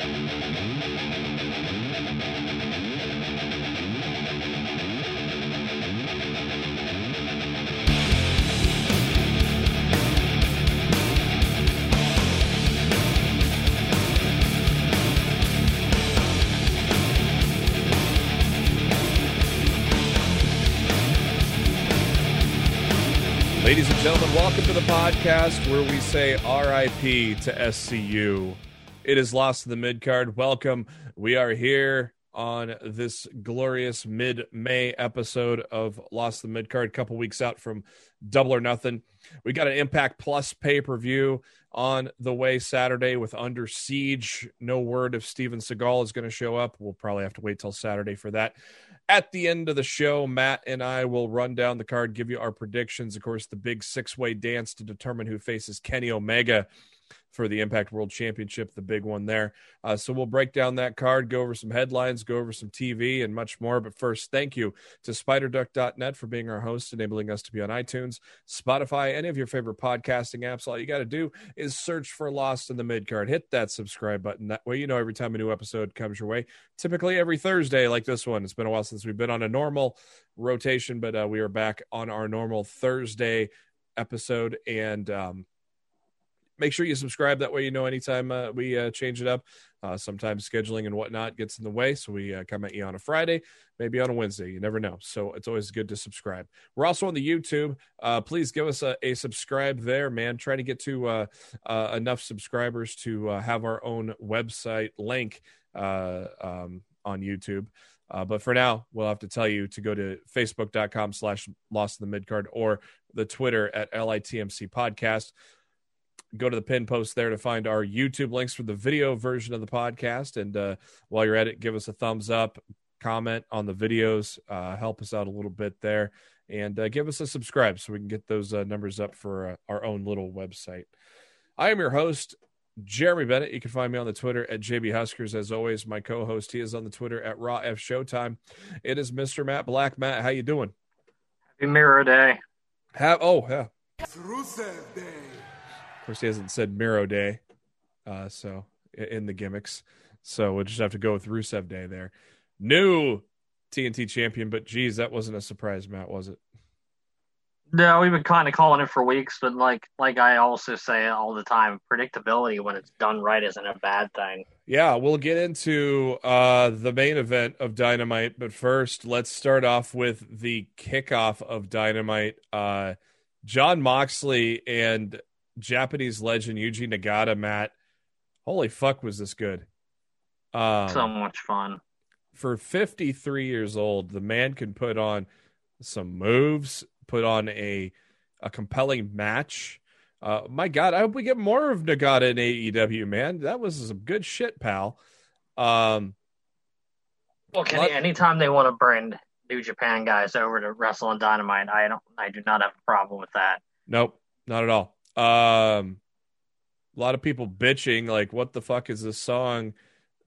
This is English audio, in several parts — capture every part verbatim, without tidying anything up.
Ladies and gentlemen, welcome to the podcast where we say R I P to S C U. It is Lost in the Midcard. Welcome. We are here on this glorious mid-May episode of Lost in the Midcard, a couple weeks out from Double or Nothing. We got an Impact Plus pay-per-view on the way Saturday with Under Siege. No word if Steven Seagal is going to show up. We'll probably have to wait till Saturday for that. At the end of the show, Matt and I will run down the card, give you our predictions. Of course, the big six-way dance to determine who faces Kenny Omega for the Impact World Championship, the big one there. Uh, so we'll break down that card, go over some headlines, go over some T V, and much more. But first, thank you to Spider Duck dot net for being our host, enabling us to be on iTunes, Spotify, any of your favorite podcasting apps. All you got to do is search for Lost in the Midcard. Hit that subscribe button. That way you know every time a new episode comes your way, typically every Thursday like this one. It's been a while since we've been on a normal rotation, but uh, we are back on our normal Thursday episode, and um, make sure you subscribe. That way you know anytime uh, we uh, change it up. Uh, sometimes scheduling and whatnot gets in the way, so we uh, come at you on a Friday, maybe on a Wednesday. You never know, so it's always good to subscribe. We're also on the YouTube. Uh, please give us a, a subscribe there, man. Try to get to uh, uh, enough subscribers to uh, have our own website link uh, um, on YouTube. Uh, but for now, we'll have to tell you to go to facebook.com slash Lost in the Midcard or the Twitter at L I T M C Podcast. Go to the pin post there to find our YouTube links for the video version of the podcast. And uh, while you're at it, give us a thumbs up, comment on the videos, uh, help us out a little bit there, and uh, give us a subscribe so we can get those uh, numbers up for uh, our own little website. I am your host, Jeremy Bennett. You can find me on the Twitter at J B Huskers. As always, my co-host, he is on the Twitter at Raw F Showtime. It is Mister Matt Black. Matt, how you doing? Happy Miro Day. Have, oh, yeah. It's Rusev Day. Of course, he hasn't said Miro Day, uh, so in the gimmicks. So we'll just have to go with Rusev Day there. New T N T champion, but geez, that wasn't a surprise, Matt, was it? No, we've been kind of calling it for weeks, but like like I also say all the time, predictability when it's done right isn't a bad thing. Yeah, we'll get into uh, the main event of Dynamite, but first, let's start off with the kickoff of Dynamite. Uh, John Moxley and Japanese legend Yuji Nagata, Matt. Holy fuck, was this good. Um, so much fun. For fifty-three years old, the man can put on some moves, put on a a compelling match. Uh, my God, I hope we get more of Nagata in A E W, man. That was some good shit, pal. Um, well, Kenny, lot- anytime they want to bring New Japan guys over to wrestle on Dynamite, I don't, I do not have a problem with that. Nope, not at all. Um, a lot of people bitching, like, what the fuck is this song?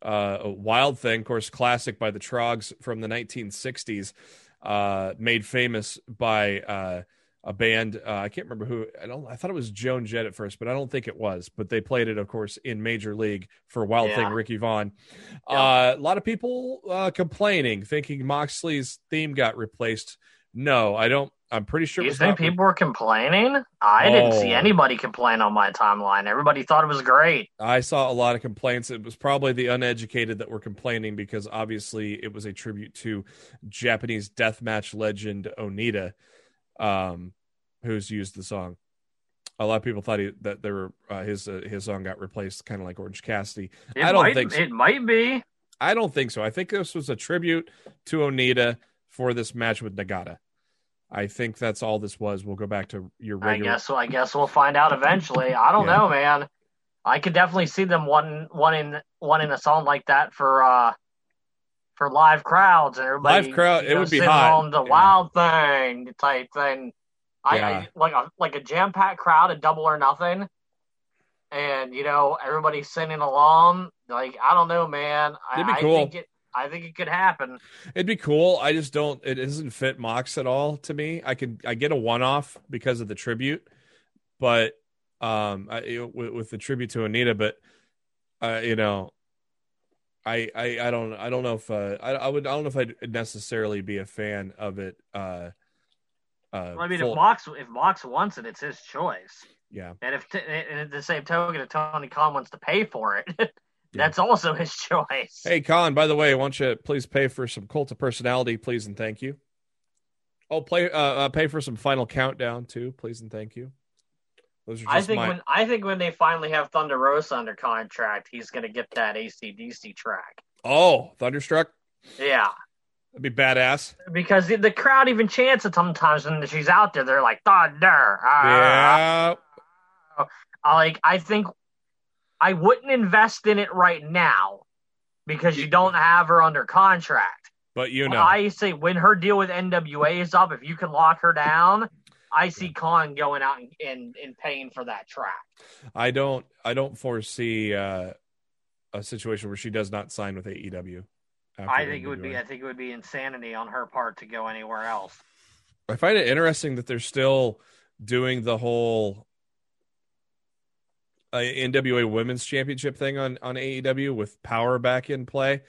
Uh, a Wild Thing, of course, classic by the Trogs from the nineteen sixties, uh, made famous by uh, a band. Uh, I can't remember who. I don't. I thought it was Joan Jett at first, but I don't think it was. But they played it, of course, in Major League for Wild yeah. Thing, Ricky Vaughn. Yeah. Uh, a lot of people uh, complaining, thinking Moxley's theme got replaced. No, I don't. I'm pretty sure. You it was think not... people were complaining? I oh. didn't see anybody complain on my timeline. Everybody thought it was great. I saw a lot of complaints. It was probably the uneducated that were complaining because obviously it was a tribute to Japanese deathmatch legend Onita, um, who's used the song. A lot of people thought he, that they were, uh, his uh, his song got replaced, kind of like Orange Cassidy. It I don't might, think so. It might be. I don't think so. I think this was a tribute to Onita for this match with Nagata. I think that's all this was. We'll go back to your regular. I guess, I guess we'll find out eventually. I don't yeah. know, man. I could definitely see them one, one in, one in a song like that for uh, for live crowds and everybody. Live crowd, you know, it would be hot. On the yeah. Wild Thing type thing. I, yeah. I like a like a jam-packed crowd at Double or Nothing, and you know everybody singing along. Like I don't know, man. It'd I, be cool. I think it, I think it could happen. It'd be cool. I just don't. It doesn't fit Mox at all to me. I could. I get a one-off because of the tribute, but um, I, with, with the tribute to Onita. But uh, you know, I, I, I don't I don't know if uh, I I would I don't know if I'd necessarily be a fan of it. Uh, uh, well, I mean, full... if Mox if Mox wants it, it's his choice. Yeah, and if t- and at the same token, if Tony Khan wants to pay for it, that's yeah. also his choice. Hey, Khan, by the way, why don't you please pay for some Cult of Personality, please and thank you. Oh, play uh, uh, pay for some Final Countdown too, please and thank you. Those are just I think my... when I think when they finally have Thunder Rosa under contract, he's going to get that A C D C track. Oh, Thunderstruck? Yeah. That'd be badass. Because the, the crowd even chants it sometimes when she's out there. They're like, Thunder! Ah. Yeah. I, like, I think I wouldn't invest in it right now because you don't have her under contract. But you know. Well, I say when her deal with N W A is up, if you can lock her down... I see Khan going out and, and, and paying for that track. I don't I don't foresee uh, a situation where she does not sign with A E W. I think it would be I think it would be insanity on her part to go anywhere else. I find it interesting that they're still doing the whole uh, N W A Women's Championship thing on, on A E W with Power back in play.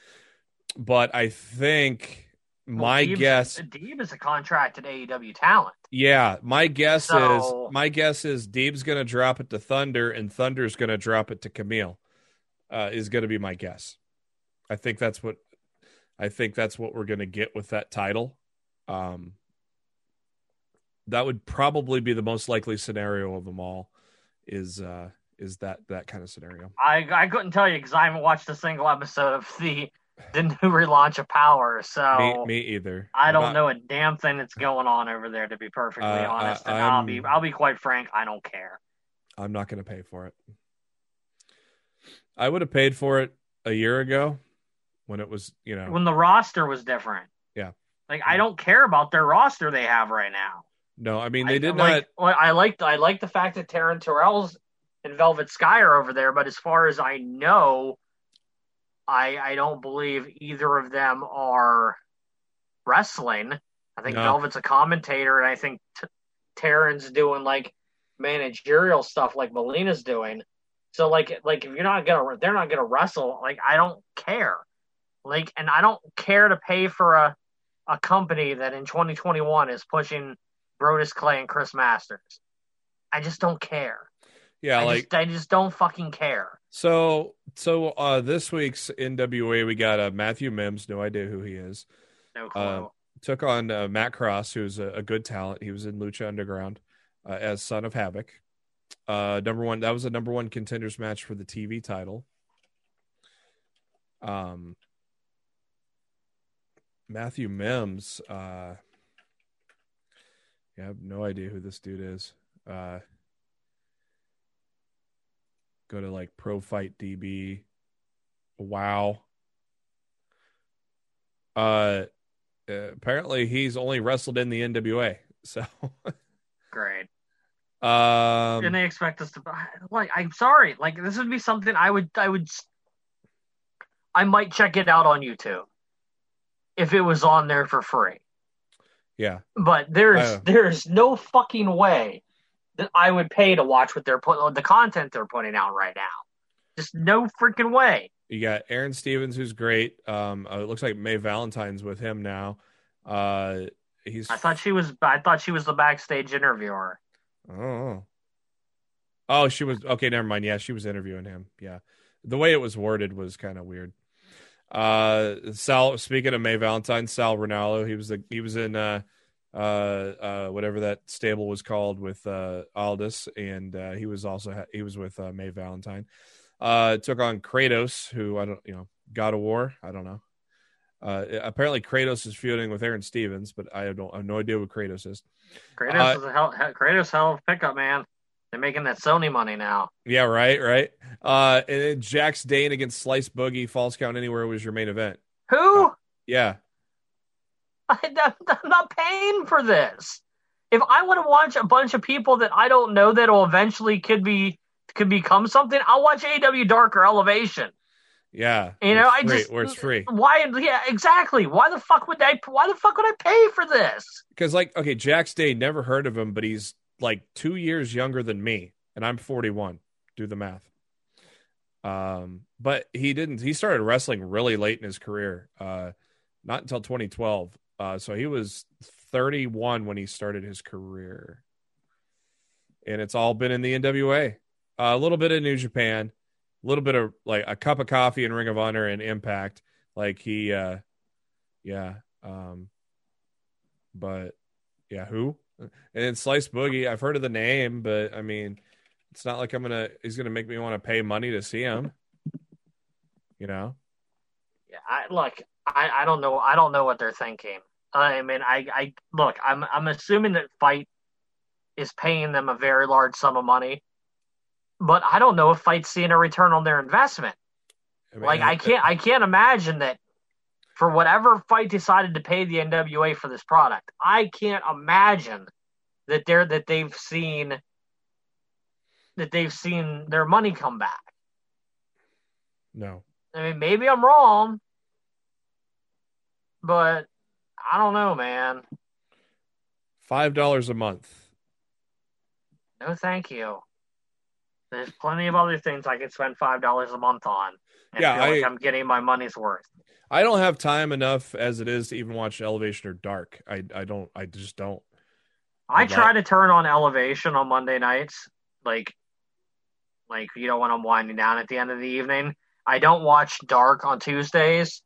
But I think my well, Deeb, guess Deeb is a contracted A E W talent. Yeah, my guess so, is my guess is Deeb's going to drop it to Thunder, and Thunder's going to drop it to Camille. Uh, is going to be my guess. I think that's what I think that's what we're going to get with that title. Um, that would probably be the most likely scenario of them all. Is uh, is that that kind of scenario? I I couldn't tell you because I haven't watched a single episode of the. The new relaunch of Power, so me, me either. I don't Not, know a damn thing that's going on over there, to be perfectly uh, honest. And I'll be, I'll be quite frank, I don't care. I'm not going to pay for it. I would have paid for it a year ago when it was, you know, when the roster was different. Yeah, like yeah. I don't care about their roster they have right now. No, I mean they I, did like, not. I like, I like the fact that Taryn Terrell's and Velvet Sky are over there, but as far as I know. I, I don't believe either of them are wrestling. I think no. Velvet's a commentator, and I think t- Taryn's doing like managerial stuff, like Melina's doing. So, like, like if you're not gonna, they're not gonna wrestle. Like, I don't care. Like, and I don't care to pay for a a company that in twenty twenty-one is pushing Brodus Clay and Chris Masters. I just don't care. Yeah, I like just, I just don't fucking care. So, so uh, this week's N W A, we got uh, Matthew Mims. No idea who he is. No clue. Uh, took on uh, Matt Cross, who's a, a good talent. He was in Lucha Underground uh, as Son of Havoc. Uh, number one, that was a number one contenders match for the T V title. Um, Matthew Mims. Uh, yeah, I have no idea who this dude is. Uh, Go to like Pro Fight D B. Wow. Uh, apparently he's only wrestled in the N W A. So great. Um, and they expect us to like. I'm sorry. Like this would be something I would. I would. I might check it out on YouTube if it was on there for free. Yeah. But there's there's no fucking way. That I would pay to watch what they're putting, the content they're putting out right now. Just no freaking way. You got Aaron Stevens, who's great. Um, it looks like Mae Valentine's with him now. Uh, he's. I thought she was. I thought she was the backstage interviewer. Oh. Oh, she was. Okay, never mind. Yeah, she was interviewing him. Yeah, the way it was worded was kind of weird. Uh, Sal. Speaking of Mae Valentine, Sal Rinaldo. He was. The, he was in. Uh, Uh, uh, whatever that stable was called with uh, Aldis, and uh, he was also ha- he was with uh, Mae Valentine. Uh, took on Kratos, who I don't, you know, God of War. I don't know. Uh, apparently Kratos is feuding with Aaron Stevens, but I don't I have no idea what Kratos is. Kratos uh, is a hell, Kratos hell of a pickup, man. They're making that Sony money now. Yeah, right, right. Uh, and then Jax Dane against Slice Boogie, Falls Count Anywhere was your main event. Who? Uh, yeah. I'm not paying for this. If I want to watch a bunch of people that I don't know that will eventually could be could become something, I'll watch A E W Dark or Elevation. Yeah, you know, I free, just where it's free. Why? Yeah, exactly. Why the fuck would I? Why the fuck would I pay for this? Because like, okay, Jax Day, never heard of him, but he's like two years younger than me, and I'm forty-one. Do the math. Um, but he didn't, he started wrestling really late in his career, uh, not until twenty twelve. Uh, so he was thirty-one when he started his career, and it's all been in the N W A, uh, a little bit of New Japan, a little bit of like a cup of coffee in Ring of Honor and Impact. Like he, uh, yeah. Um, but yeah, who? And then Slice Boogie, I've heard of the name, but I mean, it's not like I'm gonna, he's gonna make me want to pay money to see him, you know? Yeah, I look, I, I don't know, I don't know what they're thinking. I mean, I, I look, I'm I'm assuming that Fight is paying them a very large sum of money, but I don't know if Fight's seeing a return on their investment. I mean, like I can't, I can't imagine that. For whatever Fight decided to pay the N W A for this product, I can't imagine that they're that they've seen that they've seen their money come back. No, I mean maybe I'm wrong, but I don't know, man. Five dollars a month. No, thank you. There's plenty of other things I could spend five dollars a month on, and yeah, feel I... like I'm getting my money's worth. I don't have time enough as it is to even watch Elevation or Dark. I I don't. I just don't. I try to turn on Elevation on Monday nights, like, like you know when I'm winding down at the end of the evening. I don't watch Dark on Tuesdays,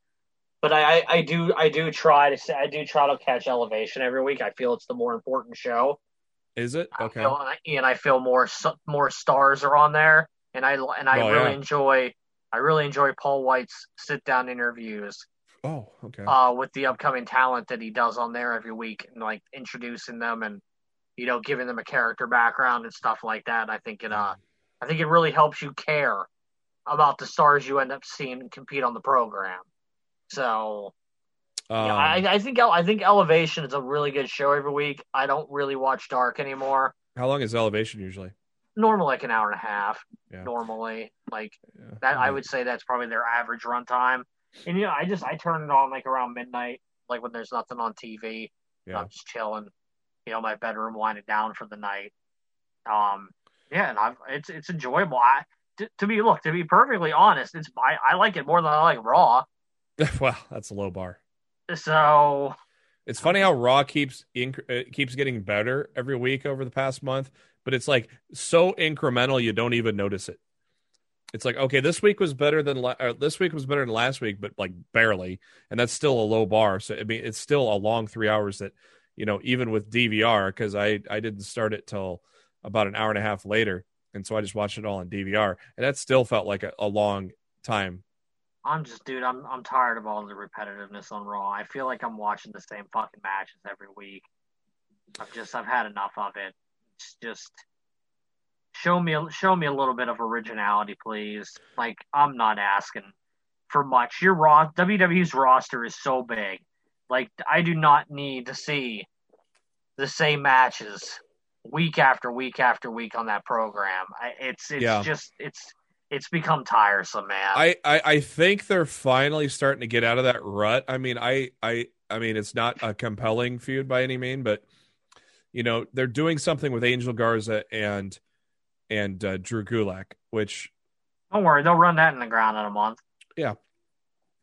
but I, I, I do I do try to I do try to catch Elevation every week. I feel it's the more important show. Is it okay? I feel, and I feel more more stars are on there, and I and I oh, really yeah. enjoy. I really enjoy Paul White's sit-down interviews. Oh, okay. Uh, with the upcoming talent that he does on there every week, and like introducing them and you know giving them a character background and stuff like that. I think it, uh, I think it really helps you care about the stars you end up seeing compete on the program. So, um, you know, I, I think I think Elevation is a really good show every week. I don't really watch Dark anymore. How long is Elevation usually? Normally, like an hour and a half. Yeah. Normally, like yeah. that, I would say that's probably their average runtime. And you know, I just I turn it on like around midnight, like when there's nothing on T V. Yeah. I'm just chilling, you know, my bedroom, winding down for the night. Um, yeah, and I've it's it's enjoyable. I to, to be look to be perfectly honest, it's I, I like it more than I like Raw. Well, that's a low bar. So. It's funny how Raw keeps inc- keeps getting better every week over the past month, but it's like so incremental you don't even notice it. It's like okay, this week was better than la- or this week was better than last week, but like barely, and that's still a low bar. So I mean, it's still a long three hours that you know, even with D V R, because I I didn't start it till about an hour and a half later, and so I just watched it all on D V R, and that still felt like a, a long time. I'm just, dude, I'm I'm tired of all the repetitiveness on Raw. I feel like I'm watching the same fucking matches every week. I've just, I've had enough of it. It's just, show me, show me a little bit of originality, please. Like, I'm not asking for much. Your Raw, W W E's roster is so big. Like, I do not need to see the same matches week after week after week on that program. I, it's, it's yeah. just, it's, It's become tiresome, man. I, I, I think they're finally starting to get out of that rut. I mean, I, I I mean, it's not a compelling feud by any mean, but you know they're doing something with Angel Garza and and uh, Drew Gulak, which don't worry, they'll run that in the ground in a month. Yeah,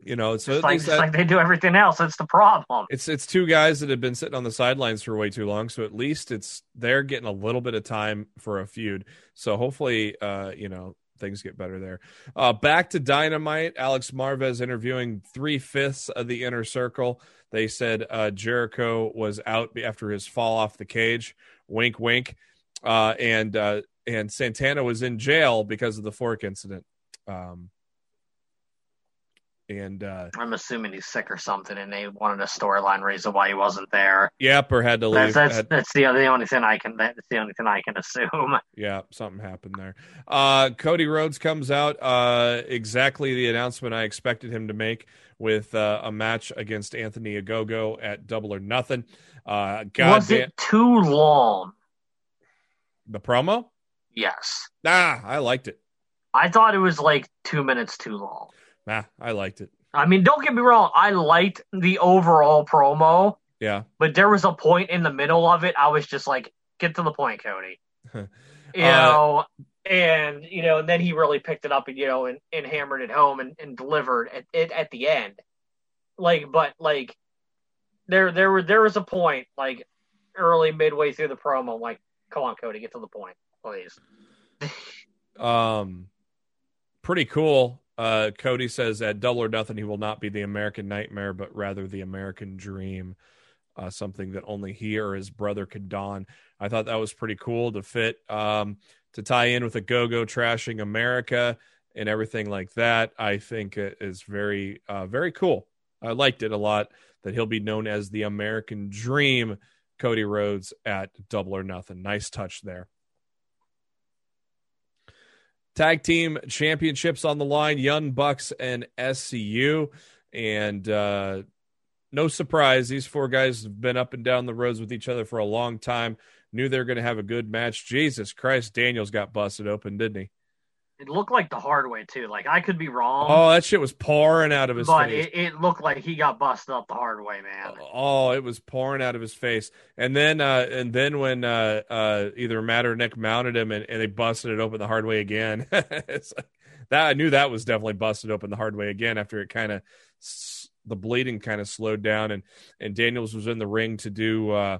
you know, so just like, just that, like they do everything else. That's the problem. It's it's two guys that have been sitting on the sidelines for way too long. So at least it's they're getting a little bit of time for a feud. So hopefully, uh, you know. Things get better there. Uh, back to Dynamite. Alex Marvez interviewing three-fifths of the Inner Circle. They said uh, Jericho was out after his fall off the cage. Wink, wink. Uh, and uh, and Santana was in jail because of the fork incident. Um, and uh, I'm assuming he's sick or something, and they wanted a storyline reason why he wasn't there. Yep, or had to leave. That's, that's, that's the, the only thing I can. That's the only thing I can assume. Yeah, something happened there. Uh, Cody Rhodes comes out uh, exactly the announcement I expected him to make with uh, a match against Anthony Ogogo at Double or Nothing. Uh, God was it too long? The promo? Yes. Nah, I liked it. I thought it was like two minutes too long. Nah, I liked it. I mean, don't get me wrong. I liked the overall promo. Yeah. But there was a point in the middle of it. I was just like, get to the point, Cody. You uh, know, And, you know, and then he really picked it up and, you know, and, and hammered it home and, and delivered at it at the end. Like, but like there, there were, there was a point like early midway through the promo, like, come on, Cody, get to the point, please. um, pretty cool. Uh, Cody says at Double or Nothing, he will not be the American Nightmare, but rather the American Dream. Uh, something that only he or his brother could don. I thought that was pretty cool to fit, um, to tie in with a go-go trashing America and everything like that. I think it is very, uh, very cool. I liked it a lot that he'll be known as the American Dream, Cody Rhodes at Double or Nothing. Nice touch there. Tag team championships on the line, Young Bucks and S C U. And, uh, no surprise, these four guys have been up and down the roads with each other for a long time. Knew they were going to have a good match. Jesus Christ, Daniels got busted open, didn't he? It looked like the hard way, too. Like, I could be wrong. Oh, that shit was pouring out of his but face. But it, it looked like he got busted up the hard way, man. Oh, it was pouring out of his face. And then uh, and then when uh, uh, either Matt or Nick mounted him and, and they busted it open the hard way again. It's like, that I knew that was definitely busted open the hard way again after it kind of s- – the bleeding kind of slowed down, and, and Daniels was in the ring to do, uh,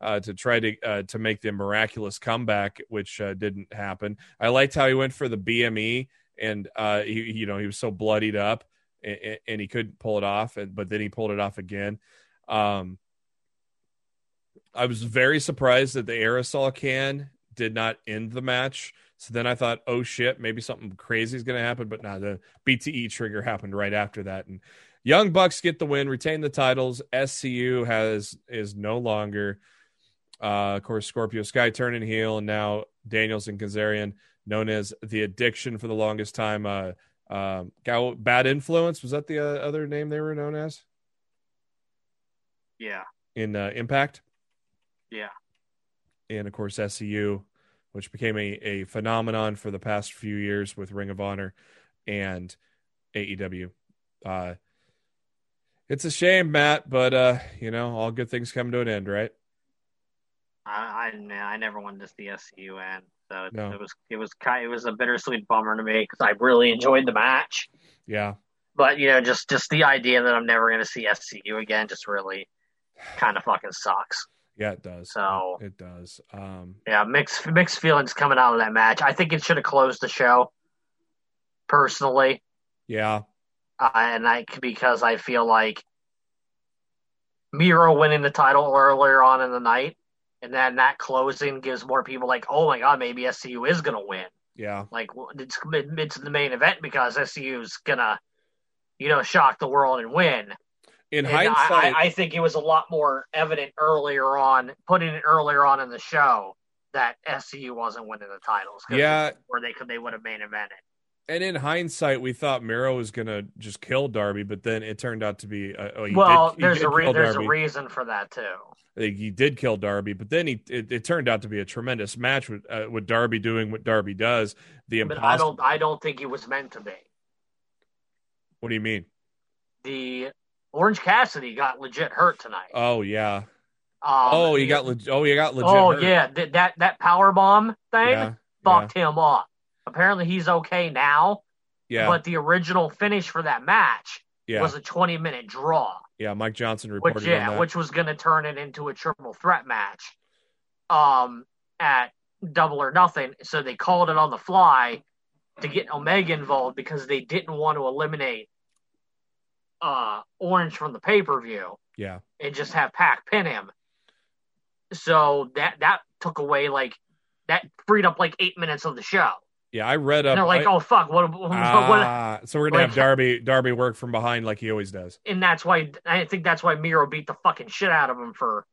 uh, to try to, uh, to make the miraculous comeback, which uh, didn't happen. I liked how he went for the B M E and, uh, he, you know, he was so bloodied up and, and he couldn't pull it off. And, but then he pulled it off again. Um, I was very surprised that the aerosol can did not end the match. So then I thought, oh shit, maybe something crazy is going to happen, but no, the B T E trigger happened right after that. And, Young Bucks get the win, retain the titles. S C U has is no longer, uh, of course, Scorpio Sky turning heel, and now Daniels and Kazarian, known as the Addiction for the longest time. Uh, um, Bad Influence, was that the uh, other name they were known as? Yeah. In uh, Impact? Yeah. And, of course, S C U, which became a, a phenomenon for the past few years with Ring of Honor and A E W. Uh It's a shame, Matt, but, uh, you know, all good things come to an end, right? I I, I never wanted to see S C U end, so it, no. it was it was kind of, it was a bittersweet bummer to me because I really enjoyed the match. Yeah, but you know, just, just the idea that I'm never going to see S C U again just really kind of fucking sucks. Yeah, it does. So it does. Um, yeah, mixed mixed feelings coming out of that match. I think it should have closed the show, personally. Yeah. Uh, and I because I feel like Miro winning the title earlier on in the night, and then that closing gives more people like, oh my god, maybe S C U is gonna win. Yeah, like it's it's the main event because S C U's gonna, you know, shock the world and win. In and hindsight, I, I think it was a lot more evident earlier on, putting it earlier on in the show that S C U wasn't winning the titles. Yeah, or they could they would have main evented. And in hindsight, we thought Miro was going to just kill Darby, but then it turned out to be... Uh, oh, he well, did, he there's, did a re- there's a reason for that, too. He did kill Darby, but then he it, it turned out to be a tremendous match with uh, with Darby doing what Darby does. The impossible. But I don't, I don't think he was meant to be. What do you mean? The Orange Cassidy got legit hurt tonight. Oh, yeah. Um, oh, he got, le- oh, he got legit oh, hurt. Oh, yeah. Th- that, that powerbomb thing yeah, fucked yeah. him up. Apparently he's okay now. Yeah. But the original finish for that match yeah. was a twenty-minute draw. Yeah, Mike Johnson reported which, yeah, on that. Which was going to turn it into a triple threat match um, at Double or Nothing. So they called it on the fly to get Omega involved because they didn't want to eliminate uh, Orange from the pay-per-view. Yeah. And just have Pac pin him. So that, that took away, like, that freed up, like, eight minutes of the show. Yeah, I read up. And they're like, I, oh fuck! What? what, uh, what so we're gonna like, have Darby, Darby work from behind like he always does, and that's why I think that's why Miro beat the fucking shit out of him for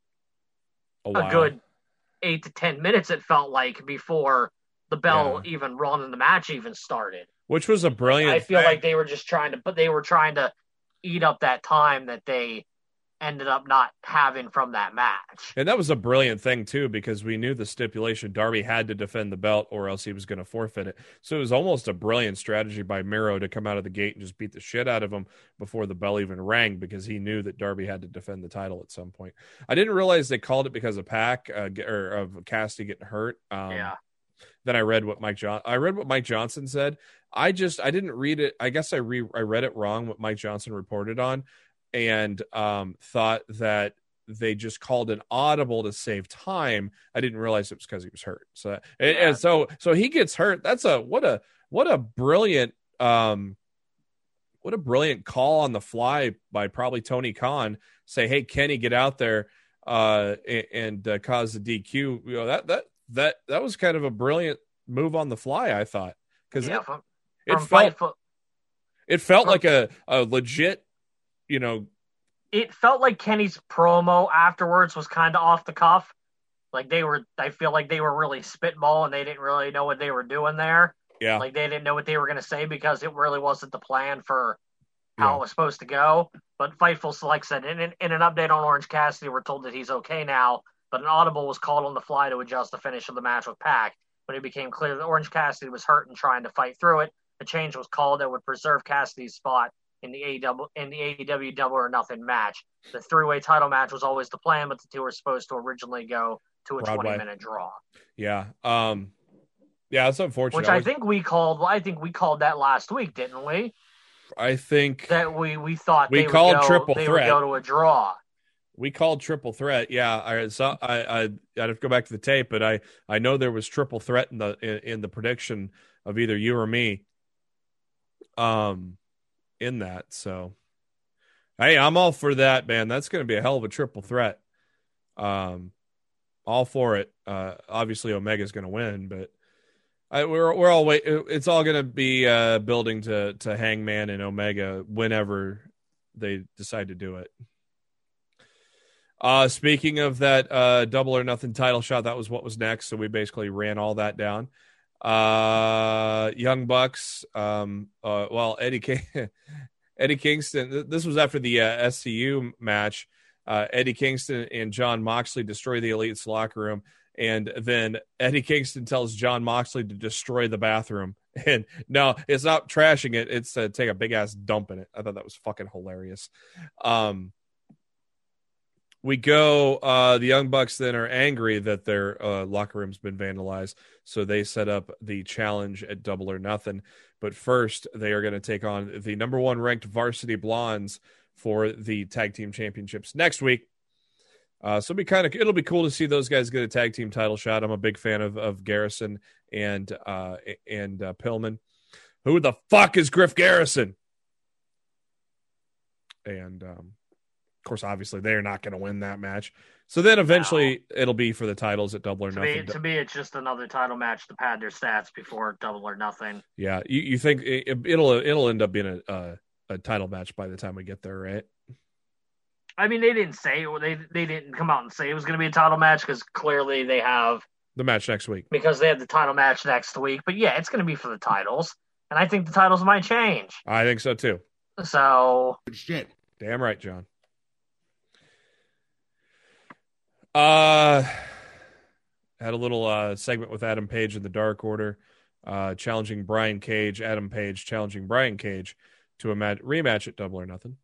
a, a good eight to ten minutes. It felt like before the bell yeah. even rung and the match even started, which was a brilliant. I feel thing. like they were just trying to, but they were trying to eat up that time that they ended up not having from that match. And that was a brilliant thing too, because we knew the stipulation Darby had to defend the belt or else he was going to forfeit it. So it was almost a brilliant strategy by Miro to come out of the gate and just beat the shit out of him before the bell even rang, because he knew that Darby had to defend the title at some point. I didn't realize they called it because of Pac uh, or of Cassidy getting hurt. Um, yeah. Then I read what Mike John I read what Mike Johnson said. I just I didn't read it. I guess I re I read it wrong what Mike Johnson reported on, and um, thought that they just called an audible to save time. I didn't realize it was because he was hurt. So and, and so so he gets hurt. That's a what a what a brilliant um what a brilliant call on the fly by probably Tony Khan. Say, hey, Kenny, get out there uh and, and uh, cause the D Q. You know, that that that that was kind of a brilliant move on the fly, I thought, because yeah, from, it, from it felt foot. it felt from, like a, a legit, you know. It felt like Kenny's promo afterwards was kind of off the cuff. Like they were, I feel like they were really spitballing. They didn't really know what they were doing there. Yeah. Like they didn't know what they were going to say because it really wasn't the plan for how yeah. it was supposed to go. But Fightful Select said in, in, in an update on Orange Cassidy, we're told that he's okay now, but an audible was called on the fly to adjust the finish of the match with Pac. When it became clear that Orange Cassidy was hurt and trying to fight through it, a change was called that would preserve Cassidy's spot in the A E W, in the A E W Double or Nothing match. The three-way title match was always the plan, but the two were supposed to originally go to a twenty-minute draw. Yeah, um, yeah, that's unfortunate. Which I, I was... think we called. Well, I think we called that last week, didn't we? I think that we we thought we they called would go, triple they threat. Would go to a draw. We called triple threat. Yeah, I saw. I, I I'd have to go back to the tape, but I I know there was triple threat in the in, in the prediction of either you or me. Um. In that, so hey, I'm all for that, man. That's going to be a hell of a triple threat. Um, all for it. Uh, obviously, Omega's going to win, but I, we're we're all wait. It's all going to be uh, building to to Hangman and Omega whenever they decide to do it. Uh, speaking of that uh, Double or Nothing title shot, that was what was next. So we basically ran all that down. Uh, Young Bucks. Um, uh, well, Eddie King- Eddie Kingston. This was after the uh, S C U match. Uh, Eddie Kingston and John Moxley destroy the Elite's locker room, and then Eddie Kingston tells John Moxley to destroy the bathroom. And no, it's not trashing it. It's uh, take a big ass dump in it. I thought that was fucking hilarious. Um, We go, uh, the Young Bucks then are angry that their uh, locker room's been vandalized, so they set up the challenge at Double or Nothing. But first, they are going to take on the number one ranked Varsity Blondes for the Tag Team Championships next week. Uh, so it'll be kind of it'll be cool to see those guys get a tag team title shot. I'm a big fan of of Garrison and uh, and uh, Pillman. Who the fuck is Griff Garrison? And um of course, obviously, they're not going to win that match. So then eventually no. it'll be for the titles at Double or to Nothing. Me, to me, it's just another title match to pad their stats before Double or Nothing. Yeah, you, you think it, it'll it'll end up being a, a a title match by the time we get there, right? I mean, they didn't say they they didn't come out and say it was going to be a title match because clearly they have the match next week because they have the title match next week. But yeah, it's going to be for the titles, and I think the titles might change. I think so too. So shit, damn right, John. Uh, had a little uh segment with Adam Page in the Dark Order, uh, challenging Brian Cage. Adam Page challenging Brian Cage to a mat- rematch at Double or Nothing.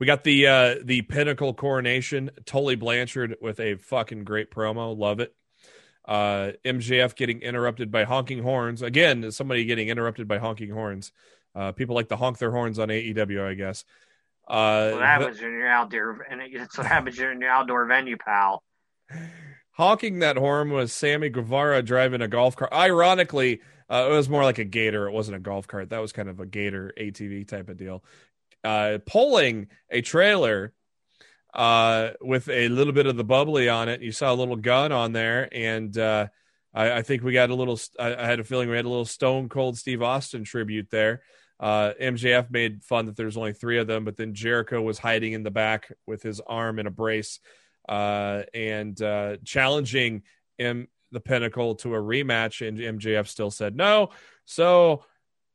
We got the uh the Pinnacle coronation. Tully Blanchard with a fucking great promo. Love it. Uh, M J F getting interrupted by honking horns again. Somebody getting interrupted by honking horns. Uh, people like to honk their horns on A E W, I guess. Uh, what happens when you're out there, and it's what happens in your outdoor venue, pal. Honking that horn was Sammy Guevara driving a golf cart. Ironically, uh, it was more like a gator. It wasn't a golf cart. That was kind of a gator A T V type of deal. Uh, pulling a trailer uh, with a little bit of the bubbly on it. You saw a little gun on there, and uh, I, I think we got a little. I, I had a feeling we had a little Stone Cold Steve Austin tribute there. Uh, M J F made fun that there's only three of them, but then Jericho was hiding in the back with his arm in a brace, uh, and uh, challenging M- the Pinnacle to a rematch, and M J F still said no. So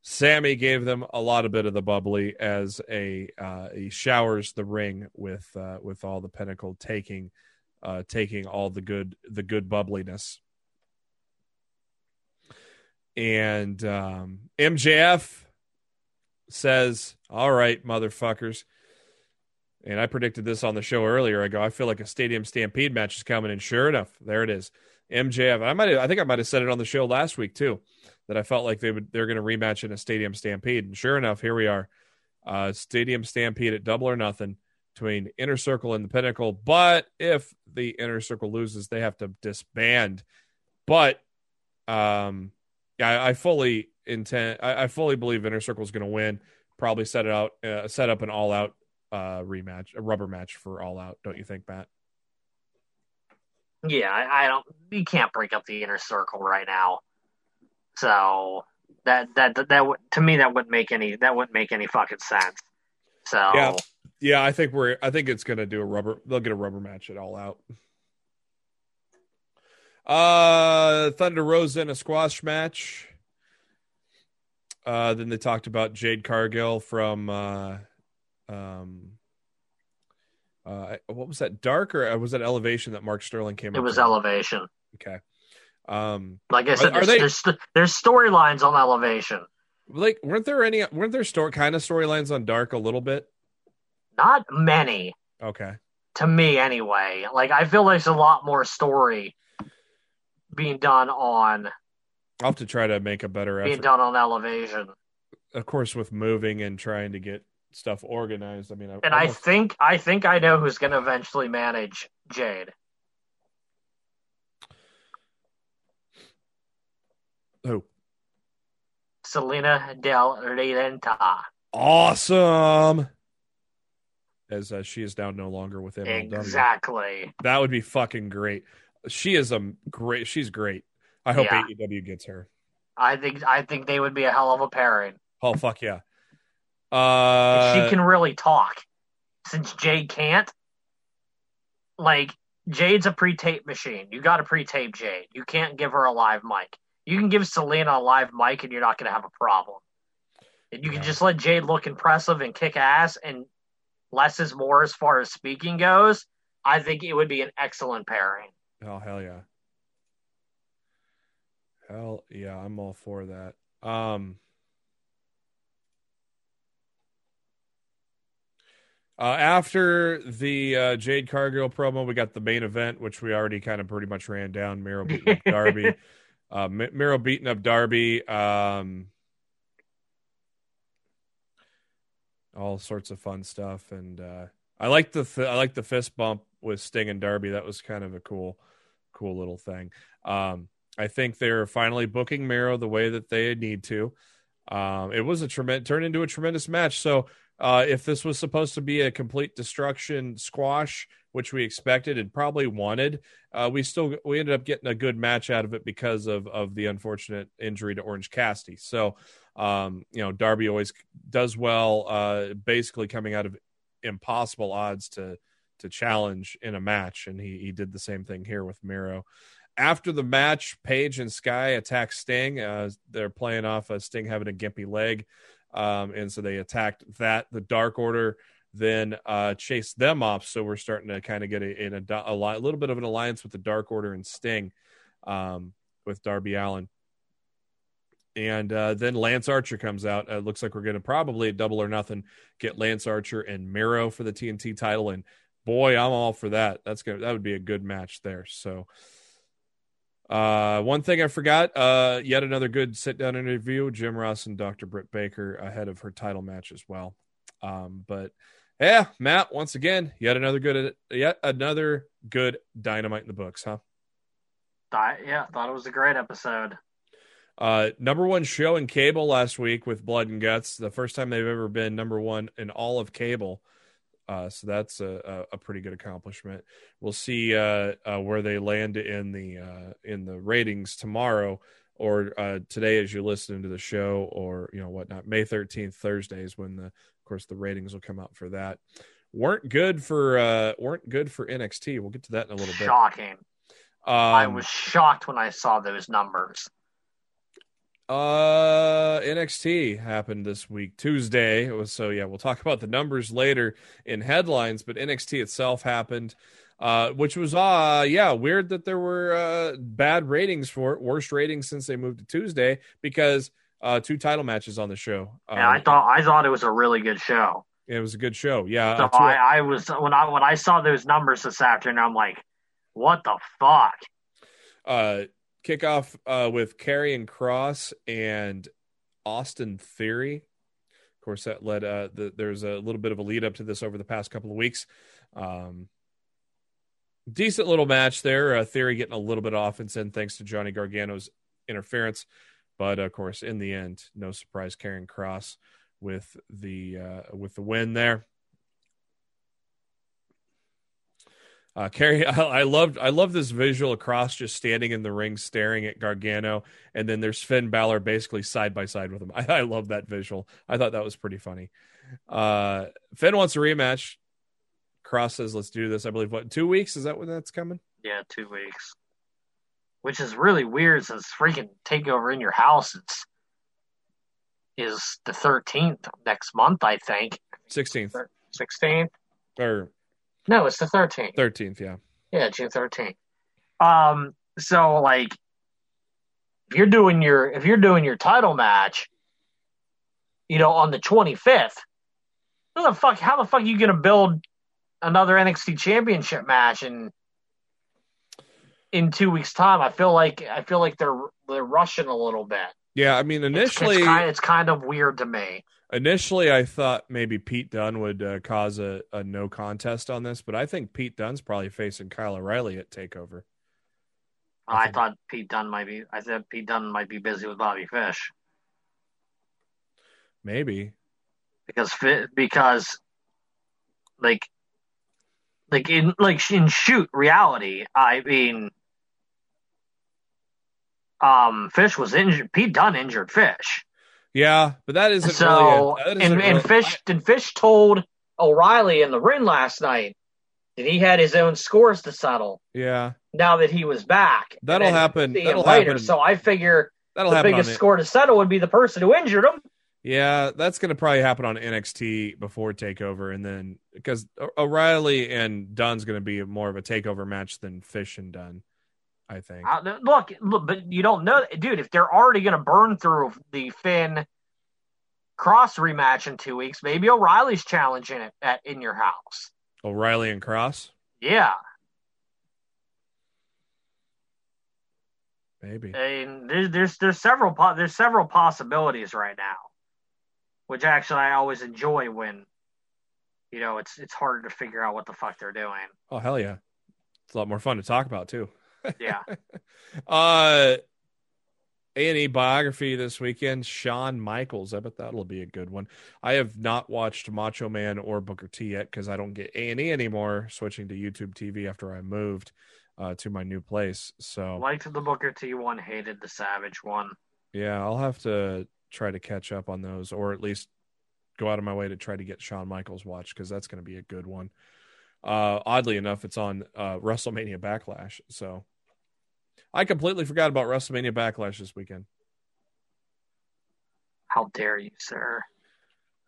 Sammy gave them a lot of bit of the bubbly as a uh, he showers the ring with uh, with all the Pinnacle taking uh, taking all the good the good bubbliness, and um, M J F says, all right, motherfuckers. And I predicted this on the show earlier. I go, I feel like a Stadium Stampede match is coming. And sure enough, there it is. M J F. I might, I think I might have said it on the show last week too, that I felt like they would they're going to rematch in a Stadium Stampede, and sure enough, here we are, uh, Stadium Stampede at Double or Nothing between Inner Circle and the Pinnacle. But if the Inner Circle loses, they have to disband. But um, I, I fully intend, I, I fully believe Inner Circle is going to win. Probably set it out, uh, set up an all out uh, rematch, a rubber match for All Out. Don't you think, Matt? Yeah, I, I don't. You can't break up the Inner Circle right now. So that that that, that to me that wouldn't make any that wouldn't make any fucking sense. So yeah, yeah. I think we're. I think it's gonna do a rubber. They'll get a rubber match at All Out. Uh, Thunder Rosa in a squash match. Uh, then they talked about Jade Cargill from uh, um, uh, what was that, Dark, or was that Elevation that Mark Sterling came? It was from? Elevation. Okay. Um, like I said, are, are there's, they, there's, there's storylines on Elevation. Like, weren't there any? Weren't there story kind of storylines on Dark a little bit? Not many. Okay. To me, anyway. Like, I feel there's a lot more story being done on. I'll have to try to make a better effort. Being done on Elevation. Of course, with moving and trying to get stuff organized. I mean, I, and I, I think I think I know who's going to eventually manage Jade. Who? Selena Del Renta. Awesome. As uh, she is now no longer with M L W. Exactly. That would be fucking great. She is a great. She's great. I hope yeah. A E W gets her. I think I think they would be a hell of a pairing. Oh, fuck yeah. Uh, if she can really talk. Since Jade can't, like, Jade's a pre-tape machine. You got to pre-tape Jade. You can't give her a live mic. You can give Selena a live mic and you're not going to have a problem. And you yeah. can just let Jade look impressive and kick ass, and less is more as far as speaking goes. I think it would be an excellent pairing. Oh, hell yeah. Hell yeah, I'm all for that. Um, uh, after the uh, Jade Cargill promo, we got the main event, which we already kind of pretty much ran down. Miro beating up Darby. Uh, Miro beating up Darby. Um, all sorts of fun stuff, and uh, I like the th- I like the fist bump with Sting and Darby. That was kind of a cool, cool little thing. Um, I think they're finally booking Miro the way that they need to. Um, it was a tremendous turned into a tremendous match. So uh, if this was supposed to be a complete destruction squash, which we expected and probably wanted, uh, we still, we ended up getting a good match out of it because of, of the unfortunate injury to Orange Cassidy. So, um, you know, Darby always does well, uh, basically coming out of impossible odds to, to challenge in a match. And he, he did the same thing here with Miro. After the match, Paige and Sky attack Sting. Uh, they're playing off uh, Sting having a gimpy leg. Um, and so they attacked that. The Dark Order then uh, chased them off. So we're starting to kind of get a, in a, a, a little bit of an alliance with the Dark Order and Sting, um, with Darby Allin. And uh, then Lance Archer comes out. It uh, looks like we're going to probably at Double or Nothing get Lance Archer and Miro for the T N T title. And boy, I'm all for that. That's gonna, that would be a good match there. So. Uh, one thing I forgot, uh, yet another good sit-down interview, Jim Ross and Doctor Britt Baker ahead of her title match as well. Um, but yeah, Matt, once again, yet another good, yet another good Dynamite in the books, huh? I, yeah, thought it was a great episode. Uh, number one show in cable last week with Blood and Guts, the first time they've ever been number one in all of cable. Uh, so that's a, a pretty good accomplishment. We'll see uh, uh, where they land in the uh, in the ratings tomorrow, or uh, today as you listen to the show, or you know whatnot. May thirteenth, Thursdays, when the of course the ratings will come out for that. Weren't good for uh, weren't good for N X T. We'll get to that in a little bit. Shocking. Um, I was shocked when I saw those numbers. Uh, N X T happened this week, Tuesday. It was, so yeah, we'll talk about the numbers later in headlines, but N X T itself happened, uh, which was, uh, yeah, weird that there were, uh, bad ratings for it. Worst ratings since they moved to Tuesday, because, uh, two title matches on the show. Uh, yeah, I thought, I thought it was a really good show. It was a good show. Yeah. So I, I was, when I, when I saw those numbers this afternoon, I'm like, what the fuck? Uh, kickoff uh, with Karrion Kross and Austin Theory. Of course, that led. Uh, the, there's a little bit of a lead up to this over the past couple of weeks. Um, decent little match there. Uh, Theory getting a little bit of offense in thanks to Johnny Gargano's interference, but of course, in the end, no surprise, Karrion Kross with the uh, with the win there. Uh, Carrie, I, I loved, I love this visual of Kross just standing in the ring, staring at Gargano, and then there's Finn Balor basically side by side with him. I, I love that visual. I thought that was pretty funny. Uh, Finn wants a rematch. Kross says, "Let's do this." I believe what two weeks is that when that's coming? Yeah, two weeks. Which is really weird since freaking Takeover in Your House is is the thirteenth next month, I think. Sixteenth. Sixteenth. Or. No, it's the thirteenth. thirteenth, yeah. Yeah, June thirteenth. Um, so, like, if you're doing your if you're doing your title match, you know, on the twenty-fifth, how the fuck, how the fuck are you gonna build another N X T Championship match in in two weeks' time? I feel like I feel like they're they're rushing a little bit. Yeah, I mean, initially, it's, it's, kind, it's kind of weird to me. Initially, I thought maybe Pete Dunne would uh, cause a, a no contest on this, but I think Pete Dunne's probably facing Kyle O'Reilly at Takeover. I, I thought Pete Dunne might be. I said Pete Dunne might be busy with Bobby Fish. Maybe because because like like in like in shoot reality, I mean. Um, Fish was injured. Pete Dunne injured Fish. Yeah, but that isn't so, really. A, that isn't and, really and Fish I, and Fish told O'Reilly in the ring last night that he had his own scores to settle. Yeah. Now that he was back, that'll happen. That'll later, happen. So I figure that'll the happen biggest score to settle would be the person who injured him. Yeah, that's going to probably happen on N X T before Takeover, and then because O'Reilly and Dunne's going to be more of a Takeover match than Fish and Dunne. I think. Uh, look, look, but you don't know, dude. If they're already going to burn through the Finn Kross rematch in two weeks, maybe O'Reilly's challenging it at In Your House. O'Reilly and Kross. Yeah. Maybe. And there's there's there's several there's several possibilities right now, which actually I always enjoy when, you know, it's it's harder to figure out what the fuck they're doing. Oh hell yeah! It's a lot more fun to talk about too. Yeah. uh, A and E biography this weekend, Shawn Michaels. I bet that'll be a good one. I have not watched Macho Man or Booker T yet because I don't get A and E anymore, switching to YouTube T V after I moved uh, to my new place. So liked the Booker T one, hated the Savage one. Yeah, I'll have to try to catch up on those, or at least go out of my way to try to get Shawn Michaels watched because that's going to be a good one. Uh, oddly enough, it's on uh, WrestleMania Backlash. So I completely forgot about WrestleMania Backlash this weekend. How dare you, sir?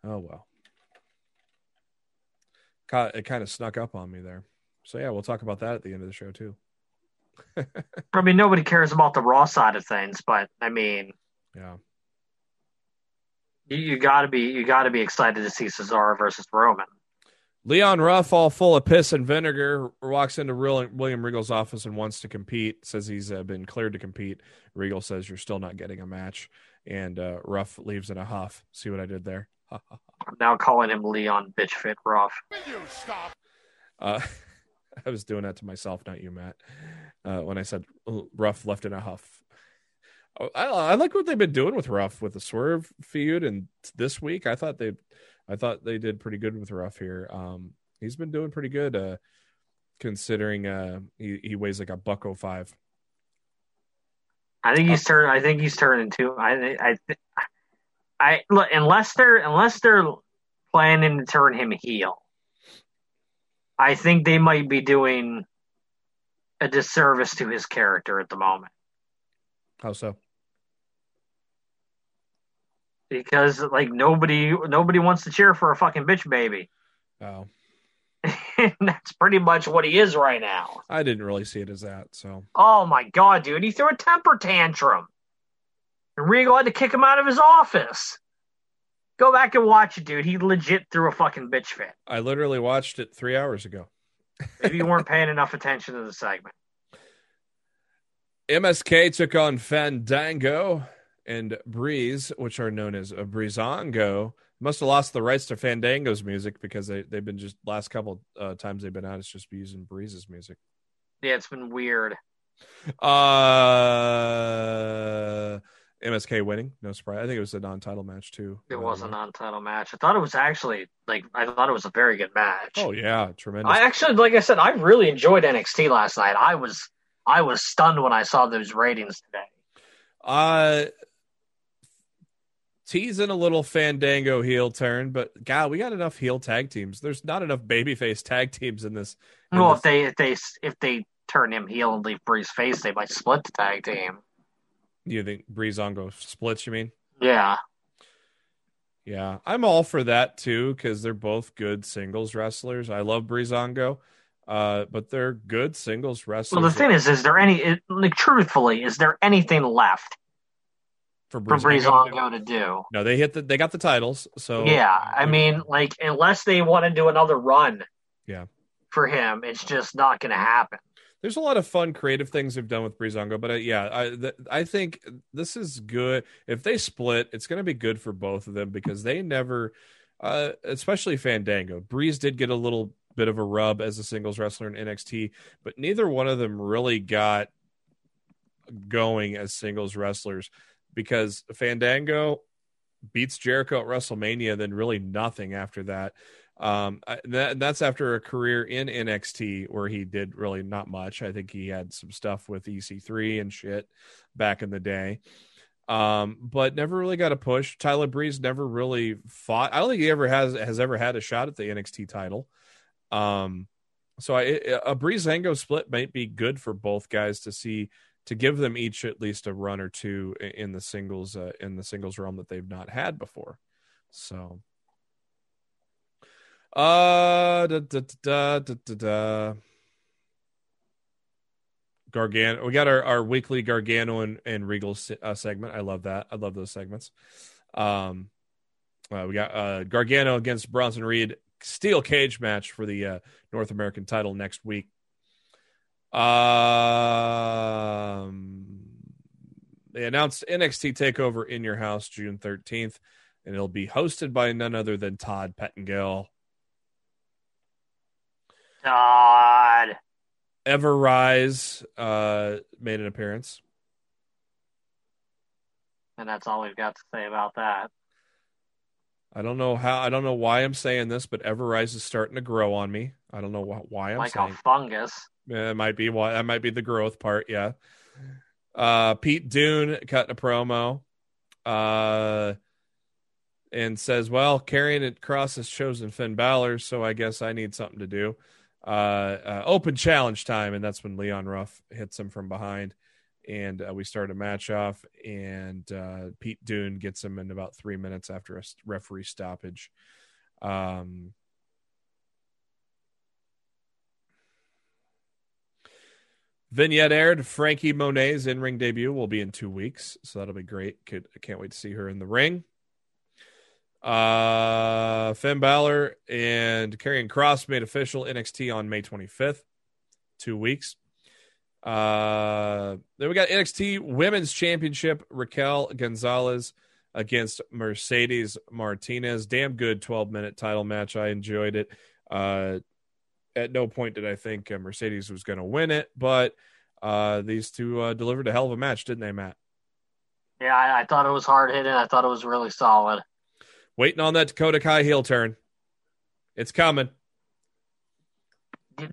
Oh, well. It kind of snuck up on me there. So, yeah, we'll talk about that at the end of the show, too. I mean, nobody cares about the Raw side of things, but, I mean... Yeah. You, you got to be, you got to be excited to see Cesaro versus Roman. Leon Ruff, all full of piss and vinegar, walks into William Regal's office and wants to compete, says he's uh, been cleared to compete. Regal says, "You're still not getting a match." And uh, Ruff leaves in a huff. See what I did there? I'm now calling him Leon Bitch Fit Ruff. Will you stop? Uh, I was doing that to myself, not you, Matt, uh, when I said Ruff left in a huff. I, I like what they've been doing with Ruff with the Swerve feud. And this week, I thought they... I thought they did pretty good with Ruff here. Um, he's been doing pretty good, uh, considering uh, he, he weighs like a buck oh five. I think he's turn. I think he's turning two. I, I, I look unless they're unless they're planning to turn him heel. I think they might be doing a disservice to his character at the moment. How so? Because like nobody, nobody wants to cheer for a fucking bitch baby. Oh, and that's pretty much what he is right now. I didn't really see it as that. So, oh my god, dude, he threw a temper tantrum, and Regal had to kick him out of his office. Go back and watch it, dude. He legit threw a fucking bitch fit. I literally watched it three hours ago. Maybe you weren't paying enough attention to the segment. M S K took on Fandango and Breeze, which are known as a Breezango. Must have lost the rights to Fandango's music because they, they've been just last couple uh, times they've been out. It's just using Breeze's music. Yeah, it's been weird. Uh, M S K winning, no surprise. I think it was a non-title match too. It was a non-title match. I thought it was actually like I thought it was a very good match. Oh yeah, tremendous. I actually, like I said, I really enjoyed N X T last night. I was I was stunned when I saw those ratings today. Uh, teasing a little Fandango heel turn, but God, we got enough heel tag teams. There's not enough babyface tag teams in this. In well, this. if they if they if they turn him heel and leave Breeze face, they might split the tag team. You think Breezango splits? You mean? Yeah, yeah. I'm all for that too because they're both good singles wrestlers. I love Breezango, uh, but they're good singles wrestlers. Well, the thing is, is there any? Like, truthfully, is there anything left for Breezango to do? No, they hit the. They got the titles, so yeah. I mean, like, unless they want to do another run, yeah, for him, it's just not going to happen. There's a lot of fun, creative things they've done with Breezango, but uh, yeah, I th- I think this is good. If they split, it's going to be good for both of them because they never, uh, especially Fandango. Breeze did get a little bit of a rub as a singles wrestler in N X T, but neither one of them really got going as singles wrestlers because Fandango beats Jericho at WrestleMania, then really nothing after that. Um, that, that's after a career in N X T where he did really not much. I think he had some stuff with E C three and shit back in the day, um, but never really got a push. Tyler Breeze never really fought. I don't think he ever has has ever had a shot at the N X T title. Um, so I, a Breezango split might be good for both guys to see, to give them each at least a run or two in the singles uh, in the singles realm that they've not had before. So. Uh, da, da, da, da, da, da. Gargano. We got our, our weekly Gargano and, and Regal uh, segment. I love that. I love those segments. Um, uh, we got uh, Gargano against Bronson Reed steel cage match for the uh, North American title next week. Um, they announced N X T Takeover in your house June thirteenth, and it'll be hosted by none other than Todd Pettengill. God. Everrise uh, made an appearance. And that's all we've got to say about that. I don't know how, I don't know why I'm saying this, but Everrise is starting to grow on me. I don't know why I'm like saying Like a fungus. Yeah, it might be why, that might be the growth part, yeah. Uh, Pete Dune cut a promo. Uh, and says, well, carrying it across has chosen Finn Balor, so I guess I need something to do. Uh, uh, open challenge time, and that's when Leon Ruff hits him from behind, and uh, we start a match off, and uh, Pete Dune gets him in about three minutes after a referee stoppage. Um, vignette aired. Frankie Monet's in-ring debut will be in two weeks, so that'll be great. Could, can't wait to see her in the ring. Uh, Finn Balor and Karrion Kross made official N X T on May twenty-fifth, two weeks. Uh, then we got N X T Women's Championship, Raquel Gonzalez against Mercedes Martinez. Damn good twelve minute title match. I enjoyed it. Uh, at no point did I think uh, Mercedes was going to win it, but uh, these two uh, delivered a hell of a match, didn't they, Matt? Yeah, I, I thought it was hard hitting. I thought it was really solid. Waiting on that Dakota Kai heel turn. It's coming.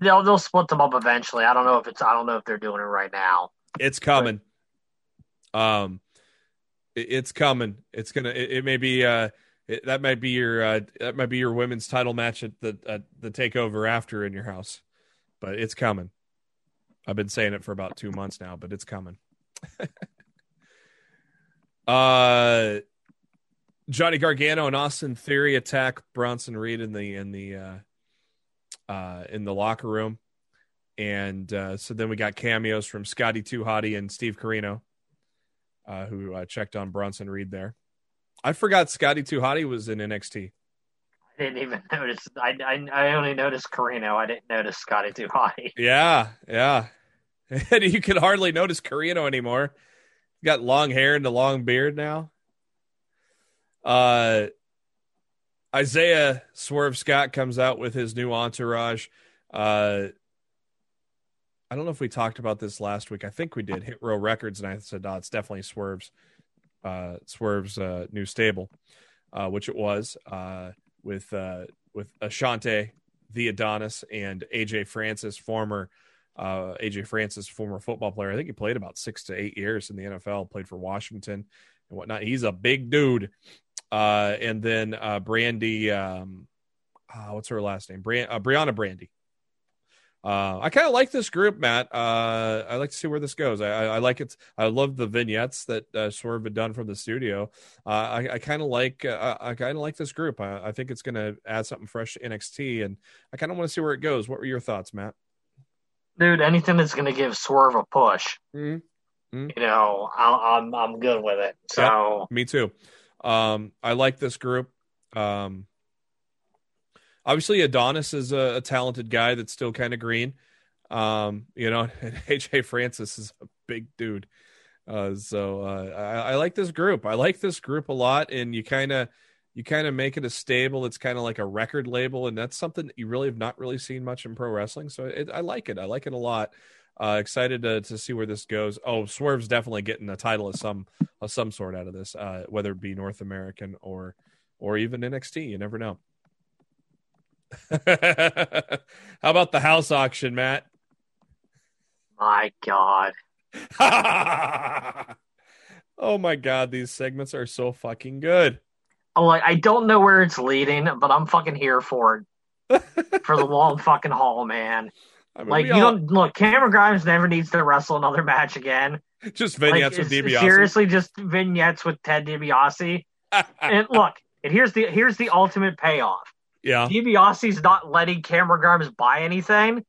They'll they'll split them up eventually. I don't know if it's I don't know if they're doing it right now. It's coming. But, um, it, it's coming. It's gonna. It, it may be. Uh, it, that might be your. Uh, that might be your women's title match at the at the takeover after in your house. But it's coming. I've been saying it for about two months now, but it's coming. uh. Johnny Gargano and Austin Theory attack Bronson Reed in the in the uh, uh, in the locker room, and uh, so then we got cameos from Scotty Too Hotty and Steve Corino, uh, who uh, checked on Bronson Reed there. I forgot Scotty Too Hotty was in N X T. I didn't even notice. I I, I only noticed Corino. I didn't notice Scotty Too Hotty. Yeah, yeah. And you can hardly notice Carino anymore. He's got long hair and a long beard now. Uh, Isaiah Swerve Scott comes out with his new entourage. Uh, I don't know if we talked about this last week. I think we did. Hit Row Records, and I said, no, it's definitely Swerve's, uh, Swerve's uh, new stable, uh, which it was uh, with uh, with Ashante the Adonis and A J Francis, former uh, A J Francis, former football player. I think he played about six to eight years in the N F L, played for Washington and whatnot. He's a big dude. Uh, and then uh, Brandy, um, uh, what's her last name? Brand, uh, Brianna Brandy. Uh, I kind of like this group, Matt. Uh, I like to see where this goes. I, I, I like it. I love the vignettes that uh, Swerve had done from the studio. Uh, I, I kind of like. Uh, I kind of like this group. I, I think it's going to add something fresh to N X T, and I kind of want to see where it goes. What were your thoughts, Matt? Dude, anything that's going to give Swerve a push, mm-hmm. Mm-hmm. you know, I'll, I'm I'm good with it. So yeah, me too. Um, I like this group. Um, obviously Adonis is a, a talented guy that's still kind of green. Um, you know, and A J Francis is a big dude. Uh, so, uh, I, I like this group. I like this group a lot. And you kind of, you kind of make it a stable. It's kind of like a record label. And that's something that you really have not really seen much in pro wrestling. So it, I like it. I like it a lot. Uh, excited to, to see where this goes. Oh, Swerve's definitely getting a title of some of some sort out of this, uh, whether it be North American or or even N X T. You never know. How about the house auction, Matt? My God. Oh my God, these segments are so fucking good. Oh, I don't know where it's leading, but I'm fucking here for it for the long fucking haul, man. I mean, like you all... don't look. Cameron Grimes never needs to wrestle another match again. Just vignettes like, with DiBiase. Seriously, just vignettes with Ted DiBiase. And look, and here's the here's the ultimate payoff. Yeah, DiBiase's not letting Cameron Grimes buy anything,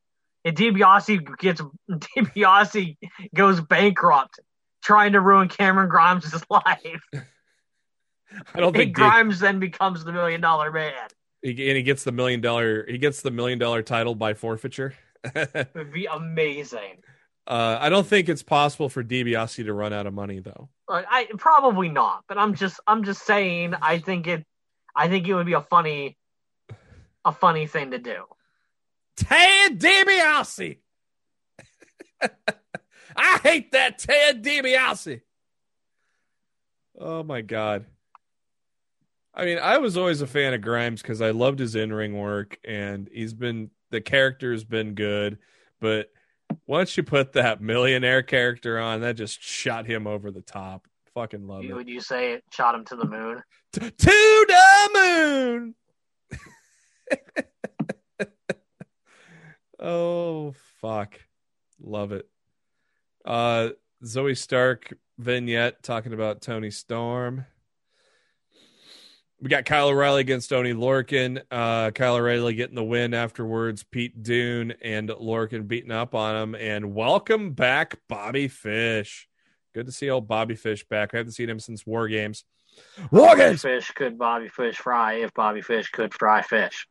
and DiBiase gets DiBiase goes bankrupt trying to ruin Cameron Grimes' life. I don't and think Grimes Di- then becomes the million dollar man. He, and he gets the million dollar. He gets the million dollar title by forfeiture. It would be amazing. Uh, I don't think it's possible for DiBiase to run out of money, though. I probably not, but I'm just I'm just saying. I think it. I think it would be a funny. A funny thing to do. Ted DiBiase. I hate that Ted DiBiase. Oh, my God. I mean, I was always a fan of Grimes because I loved his in-ring work, and he's been the character's been good. But once you put that millionaire character on, that just shot him over the top. Fucking love it. Would you say it shot him to the moon? T- to the moon! Oh fuck, love it. uh Zoe Stark vignette talking about Tony Storm. We got Kyle O'Reilly against Oney Lorcan. uh Kyle O'Reilly getting the win afterwards. Pete Dunne and Lorcan beating up on him, and welcome back Bobby Fish. Good to see old Bobby Fish back. I haven't seen him since War Games. Bobby Fish could Bobby Fish fry if Bobby Fish could fry fish.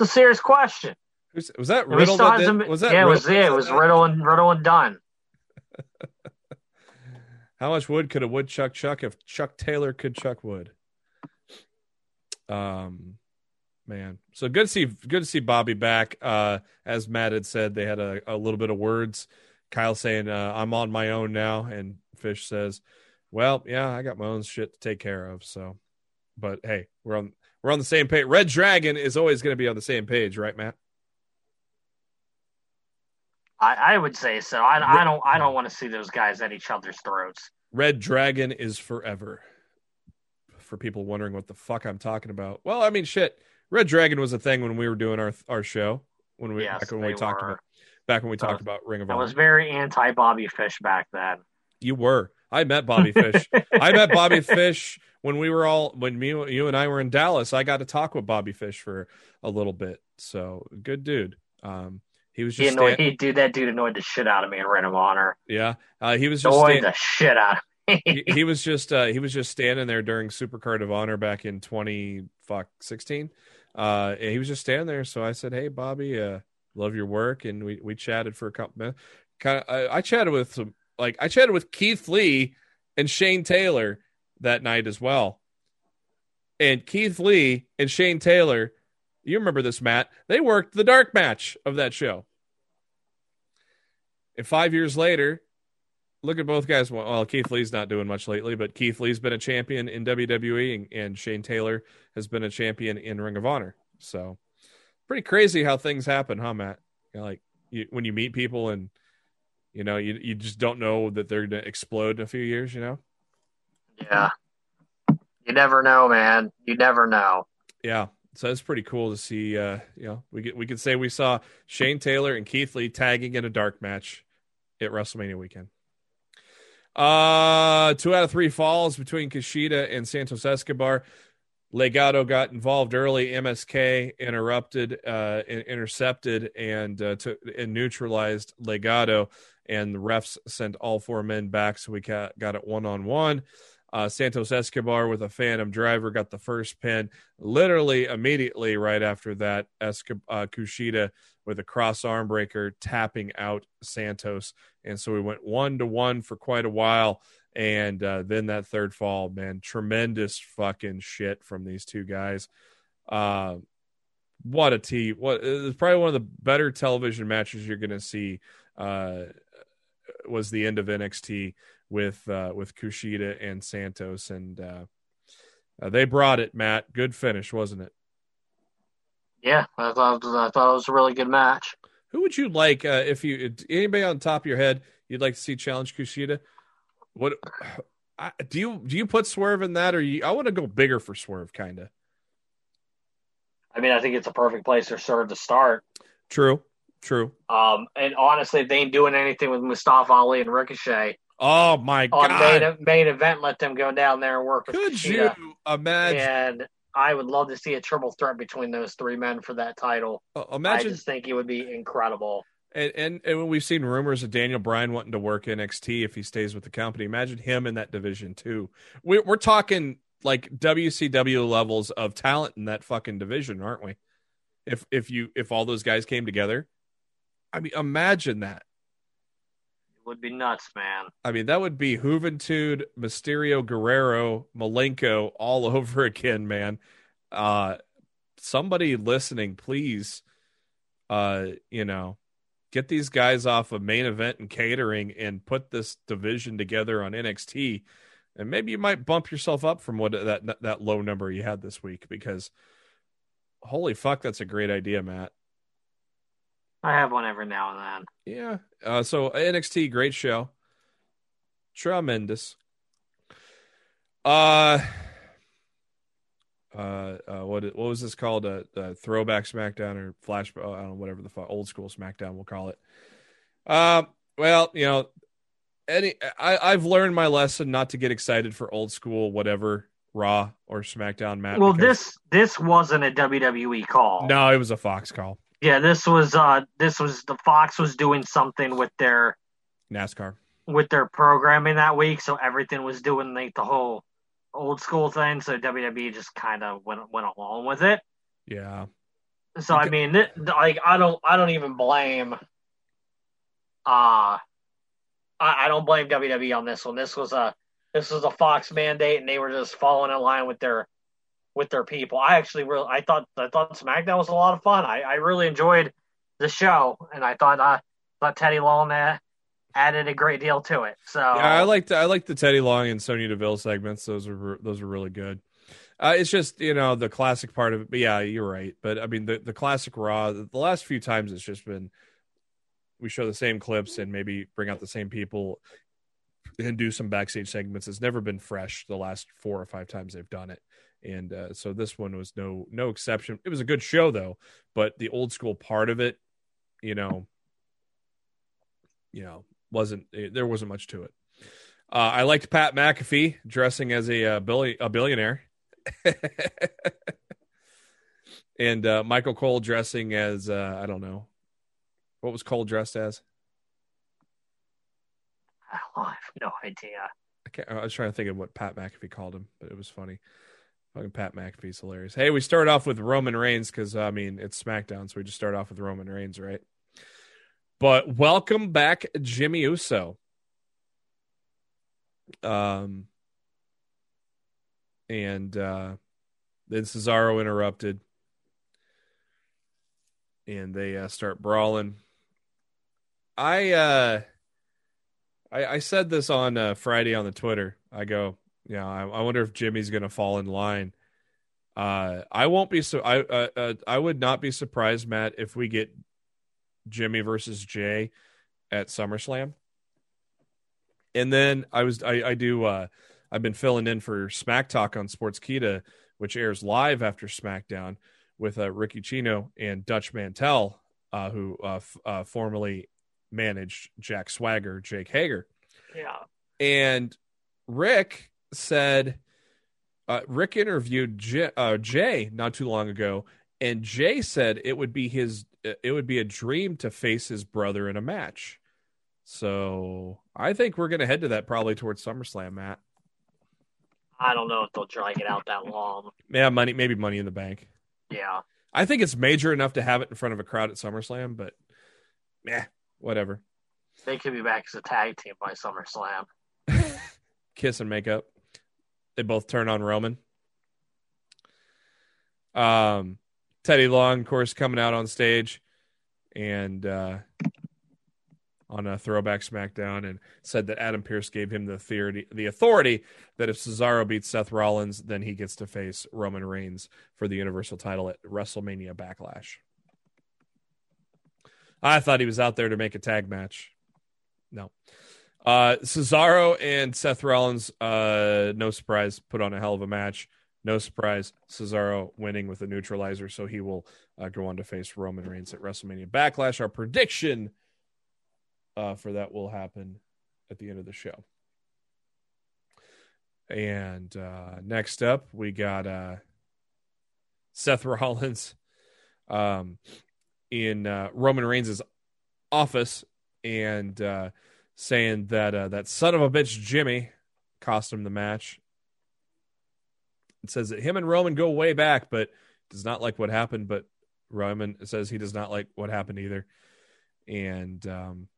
It's a serious question. Who's, was that Riddle? That did, a, was that yeah, Riddle? It was, yeah, it was Riddle and Riddle and Dunn. How much wood could a woodchuck chuck if Chuck Taylor could chuck wood? Um, man, so good to see good to see Bobby back. Uh, as Matt had said, they had a, a little bit of words. Kyle saying, uh, I'm on my own now. And Fish says, well, yeah, I got my own shit to take care of. So, but hey, we're on, we're on the same page. Red Dragon is always going to be on the same page, right, Matt? I, I would say so. I, Red, I don't, I don't want to see those guys at each other's throats. Red Dragon is forever. For people wondering what the fuck I'm talking about. Well, I mean, shit, Red Dragon was a thing when we were doing our, our show when we, yes, back when we talked were. about Back when we talked uh, about Ring of Honor. I was very anti-Bobby Fish back then. You were. I met Bobby Fish. I met Bobby Fish when we were all, when me, you and I were in Dallas. I got to talk with Bobby Fish for a little bit. So, good dude. Um, he was just... He annoyed, stand- he, dude, that dude annoyed the shit out of me in Ring of Honor. Yeah. Uh, he was just... Annoyed stand- the shit out of me. he, he was just uh, he was just standing there during Supercard of Honor back in twenty fuck, sixteen. Uh, and he was just standing there. So I said, hey, Bobby, uh, love your work. And we, we chatted for a couple minutes. Kind of, I, I chatted with some, like I chatted with Keith Lee and Shane Taylor that night as well. And Keith Lee and Shane Taylor, you remember this, Matt, they worked the dark match of that show. And five years later, look at both guys. Well, Keith Lee's not doing much lately, but Keith Lee's been a champion in W W E, and, and Shane Taylor has been a champion in Ring of Honor. So pretty crazy how things happen, huh, Matt? You know, like you, when you meet people and, you know, you, you just don't know that they're going to explode in a few years, you know? Yeah. You never know, man. You never know. Yeah. So it's pretty cool to see, uh, you know, we get, we could say we saw Shane Taylor and Keith Lee tagging in a dark match at WrestleMania weekend. Uh, two out of three falls between Kushida and Santos Escobar. Legado got involved early. M S K interrupted, uh, intercepted and, uh, took, and neutralized Legado, and the refs sent all four men back. So we got it one-on-one. Uh, Santos Escobar with a Phantom Driver got the first pin. Literally immediately right after that, Esco- uh, Kushida with a cross arm breaker tapping out Santos. And so we went one to one for quite a while. And uh, then that third fall, man, tremendous fucking shit from these two guys. Uh, what a tee. What, it was probably one of the better television matches you're going to see, uh, was the end of N X T with uh, with Kushida and Santos, and uh, uh, they brought it, Matt. Good finish, wasn't it? Yeah, I thought I thought it was a really good match. Who would you like uh, if you anybody on top of your head you'd like to see challenge Kushida? What I, do you do you put Swerve in that, or you, I want to go bigger for Swerve, kind of. I mean, I think it's a perfect place for Swerve to start. True, true. Um, and honestly, if they ain't doing anything with Mustafa Ali and Ricochet. Oh my God! On main, main event, let them go down there and work with Kushida. Could you imagine? And I would love to see a triple threat between those three men for that title. Uh, imagine, I just think it would be incredible. And, and and we've seen rumors of Daniel Bryan wanting to work N X T if he stays with the company. Imagine him in that division too. We're, we're talking like W C W levels of talent in that fucking division, aren't we? If if you if all those guys came together, I mean, imagine that. Would be nuts, man. I mean, that would be Juventud, Mysterio, Guerrero, Malenko all over again, man. Uh, somebody listening, please, uh, you know, get these guys off of main event and catering and put this division together on N X T, and maybe you might bump yourself up from what that that low number you had this week, because holy fuck, that's a great idea, Matt. I have one every now and then. Yeah. Uh, so N X T, great show. Tremendous. Uh, uh, uh what what was this called? A uh, uh, throwback SmackDown or flash? I don't know, whatever the fuck, old school SmackDown we'll call it. Uh, well, you know, any I I've learned my lesson not to get excited for old school whatever Raw or SmackDown match. Well, because... this this wasn't a W W E call. No, it was a Fox call. Yeah, this was uh, this was the Fox was doing something with their NASCAR with their programming that week, so everything was doing like the whole old school thing. So W W E just kind of went went along with it. Yeah. So okay. I mean, th- like I don't I don't even blame. Uh, I, I don't blame W W E on this one. This was a this was a Fox mandate, and they were just falling in line with their. with their people. I actually really, I thought, I thought SmackDown was a lot of fun. I, I really enjoyed the show, and I thought, I thought Teddy Long uh, added a great deal to it. So yeah, I liked, I liked the Teddy Long and Sonya Deville segments. Those were, those were really good. Uh, it's just, you know, the classic part of it, but yeah, you're right. But I mean, the, the classic Raw, the last few times it's just been, we show the same clips and maybe bring out the same people and do some backstage segments. It's never been fresh the last four or five times they've done it. And uh, so this one was no no exception. It was a good show, though, but the old school part of it, you know, you know, wasn't there wasn't much to it. Uh, I liked Pat McAfee dressing as a uh, billi- a billionaire, and uh, Michael Cole dressing as uh, I don't know what was Cole dressed as. Oh, I have no idea. I, can't, I was trying to think of what Pat McAfee called him, but it was funny. Fucking Pat McAfee's hilarious. Hey, we start off with Roman Reigns because, I mean, it's SmackDown, so we just start off with Roman Reigns, right? But welcome back, Jimmy Uso. Um, and uh, then Cesaro interrupted, and they uh, start brawling. I, uh, I I said this on uh, Friday on the Twitter. I go, yeah, I, I wonder if Jimmy's going to fall in line. Uh, I won't be so. I uh, uh, I would not be surprised, Matt, if we get Jimmy versus Jay at SummerSlam. And then I was I, I do uh, I've been filling in for Smack Talk on Sports Kita, which airs live after SmackDown with uh, Ricky Chino and Dutch Mantel, uh, who uh, f- uh, formerly managed Jack Swagger, Jake Hager. Yeah, and Rick said uh, Rick interviewed J- uh, Jay not too long ago, and Jay said it would be his it would be a dream to face his brother in a match. So I think we're going to head to that probably towards SummerSlam, Matt. I don't know if they'll drag it out that long. Yeah, money, maybe Money in the Bank. Yeah. I think it's major enough to have it in front of a crowd at SummerSlam, but meh, whatever. They could be back as a tag team by SummerSlam. Kiss and make up. They both turn on Roman. Um, Teddy Long, of course, coming out on stage and uh, on a throwback SmackDown, and said that Adam Pearce gave him the theory, the authority that if Cesaro beats Seth Rollins, then he gets to face Roman Reigns for the Universal title at WrestleMania Backlash. I thought he was out there to make a tag match. No. Uh, Cesaro and Seth Rollins, uh, no surprise, put on a hell of a match. No surprise, Cesaro winning with a neutralizer, so he will uh, go on to face Roman Reigns at WrestleMania Backlash. Our prediction Uh, for that will happen at the end of the show. And uh, next up, we got uh, Seth Rollins um, in uh, Roman Reigns' office and uh, saying that uh, that son of a bitch Jimmy cost him the match. It says that him and Roman go way back, but does not like what happened. But Roman says he does not like what happened either. And um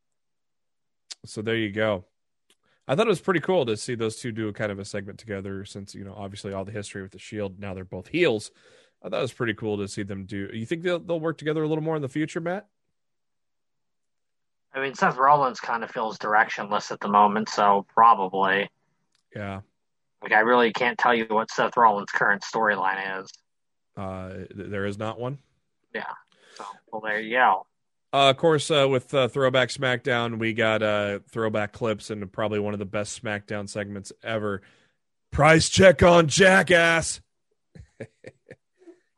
so there you go. I thought it was pretty cool to see those two do kind of a segment together since, you know, obviously all the history with the Shield. Now they're both heels. I thought it was pretty cool to see them do. You think they'll, they'll work together a little more in the future, Matt? I mean, Seth Rollins kind of feels directionless at the moment, so probably. Yeah. Like, I really can't tell you what Seth Rollins' current storyline is. Uh, there is not one? Yeah. So, well, there you go. Uh, of course, uh, with uh, Throwback SmackDown, we got uh, throwback clips and probably one of the best SmackDown segments ever. Price check on Jackass.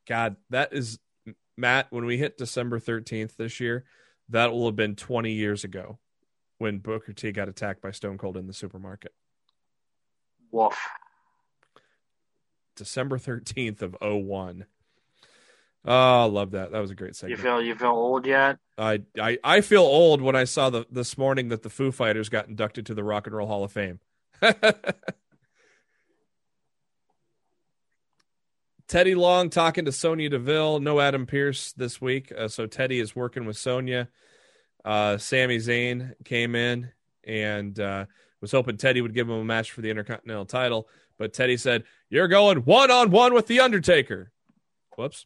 God, that is, Matt, when we hit December thirteenth this year, that will have been twenty years ago when Booker T got attacked by Stone Cold in the supermarket. Woof. December thirteenth of oh one. Oh, I love that. That was a great segment. You feel you feel old yet? I, I, I feel old when I saw the, this morning that the Foo Fighters got inducted to the Rock and Roll Hall of Fame. Teddy Long talking to Sonya Deville. No Adam Pearce this week, uh, so Teddy is working with Sonya. Uh, Sami Zayn came in and uh, was hoping Teddy would give him a match for the Intercontinental title, but Teddy said, "You're going one-on-one with The Undertaker." Whoops.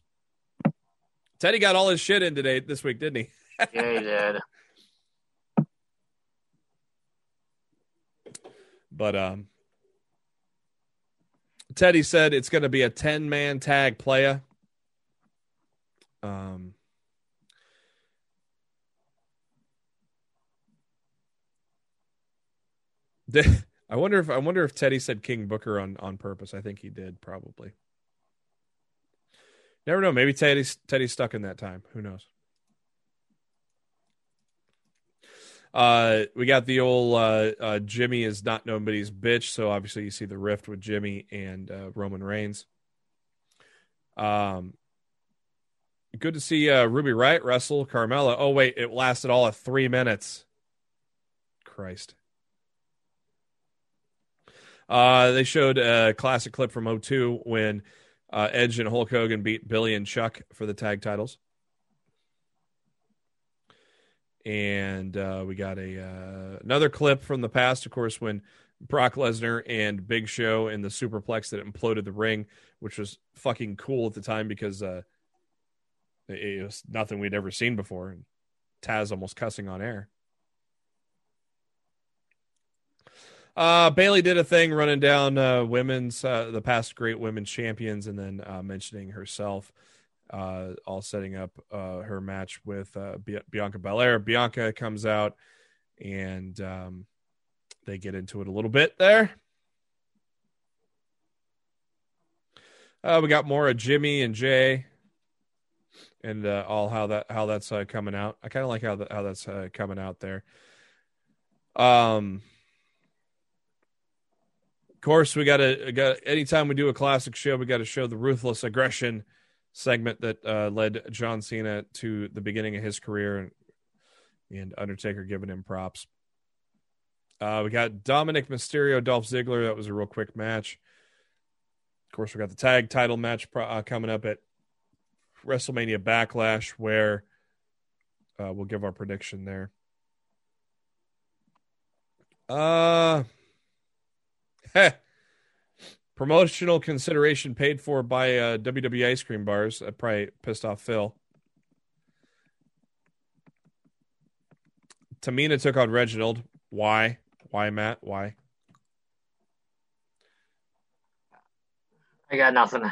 Teddy got all his shit in today, this week, didn't he? Yeah, he did. But um, Teddy said it's going to be a ten-man tag playa. Um, I wonder if I wonder if Teddy said King Booker on, on purpose. I think he did, probably. Never know. Maybe Teddy's, Teddy's stuck in that time. Who knows? Uh, we got the old uh, uh, Jimmy is not nobody's bitch. So obviously you see the rift with Jimmy and uh, Roman Reigns. Um, good to see uh, Ruby Riott wrestle Carmella. Oh, wait. It lasted all of three minutes. Christ. Uh, they showed a classic clip from oh two when Uh, Edge and Hulk Hogan beat Billy and Chuck for the tag titles. And uh, we got a uh, another clip from the past, of course, when Brock Lesnar and Big Show in the superplex that imploded the ring, which was fucking cool at the time because uh, it was nothing we'd ever seen before. And Taz almost cussing on air. Uh, Bailey did a thing running down uh, women's, uh, the past great women's champions, and then uh, mentioning herself, uh, all setting up uh, her match with uh, B- Bianca Belair. Bianca comes out and um, they get into it a little bit there. Uh, we got more of Jimmy and Jay and uh, all how that how that's uh, coming out. I kind of like how the, how that's uh, coming out there. Um. Of course, we got to got anytime we do a classic show, we got to show the ruthless aggression segment that uh, led John Cena to the beginning of his career, and, and Undertaker giving him props. Uh, we got Dominic Mysterio, Dolph Ziggler. That was a real quick match. Of course, we got the tag title match uh, coming up at WrestleMania Backlash, where uh, we'll give our prediction there. Uh. Heh. Promotional consideration paid for by uh, W W E ice cream bars. That probably pissed off Phil. Tamina took on Reginald. Why? Why, Matt? Why? I got nothing.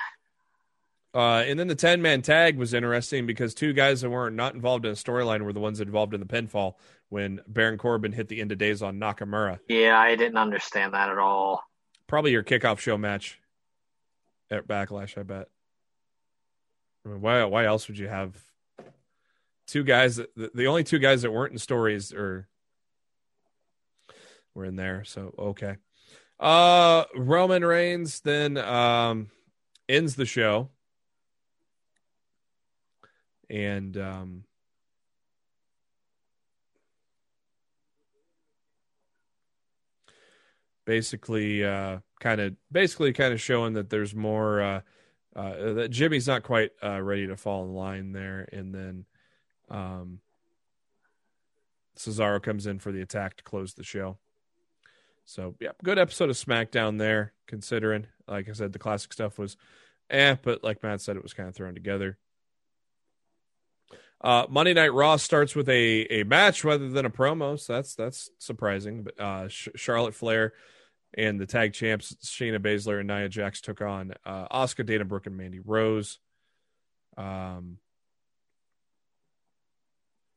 Uh, and then the ten-man tag was interesting because two guys that weren't not involved in a storyline were the ones involved in the pinfall when Baron Corbin hit the end of days on Nakamura. Yeah, I didn't understand that at all. Probably your kickoff show match at Backlash, I bet. I mean, why Why else would you have two guys? That, the, the only two guys that weren't in stories or were in there, so okay. Uh, Roman Reigns then um, ends the show. And um, basically, uh, kind of, basically, kind of showing that there's more uh, uh, that Jimmy's not quite uh, ready to fall in line there. And then um, Cesaro comes in for the attack to close the show. So, yeah, good episode of SmackDown there. Considering, like I said, the classic stuff was, eh, but like Matt said, it was kind of thrown together. Uh, Monday Night Raw starts with a, a match rather than a promo, so that's that's surprising. But uh, Sh- Charlotte Flair and the tag champs Shayna Baszler and Nia Jax took on uh, Asuka, Dana Brooke, and Mandy Rose. Um,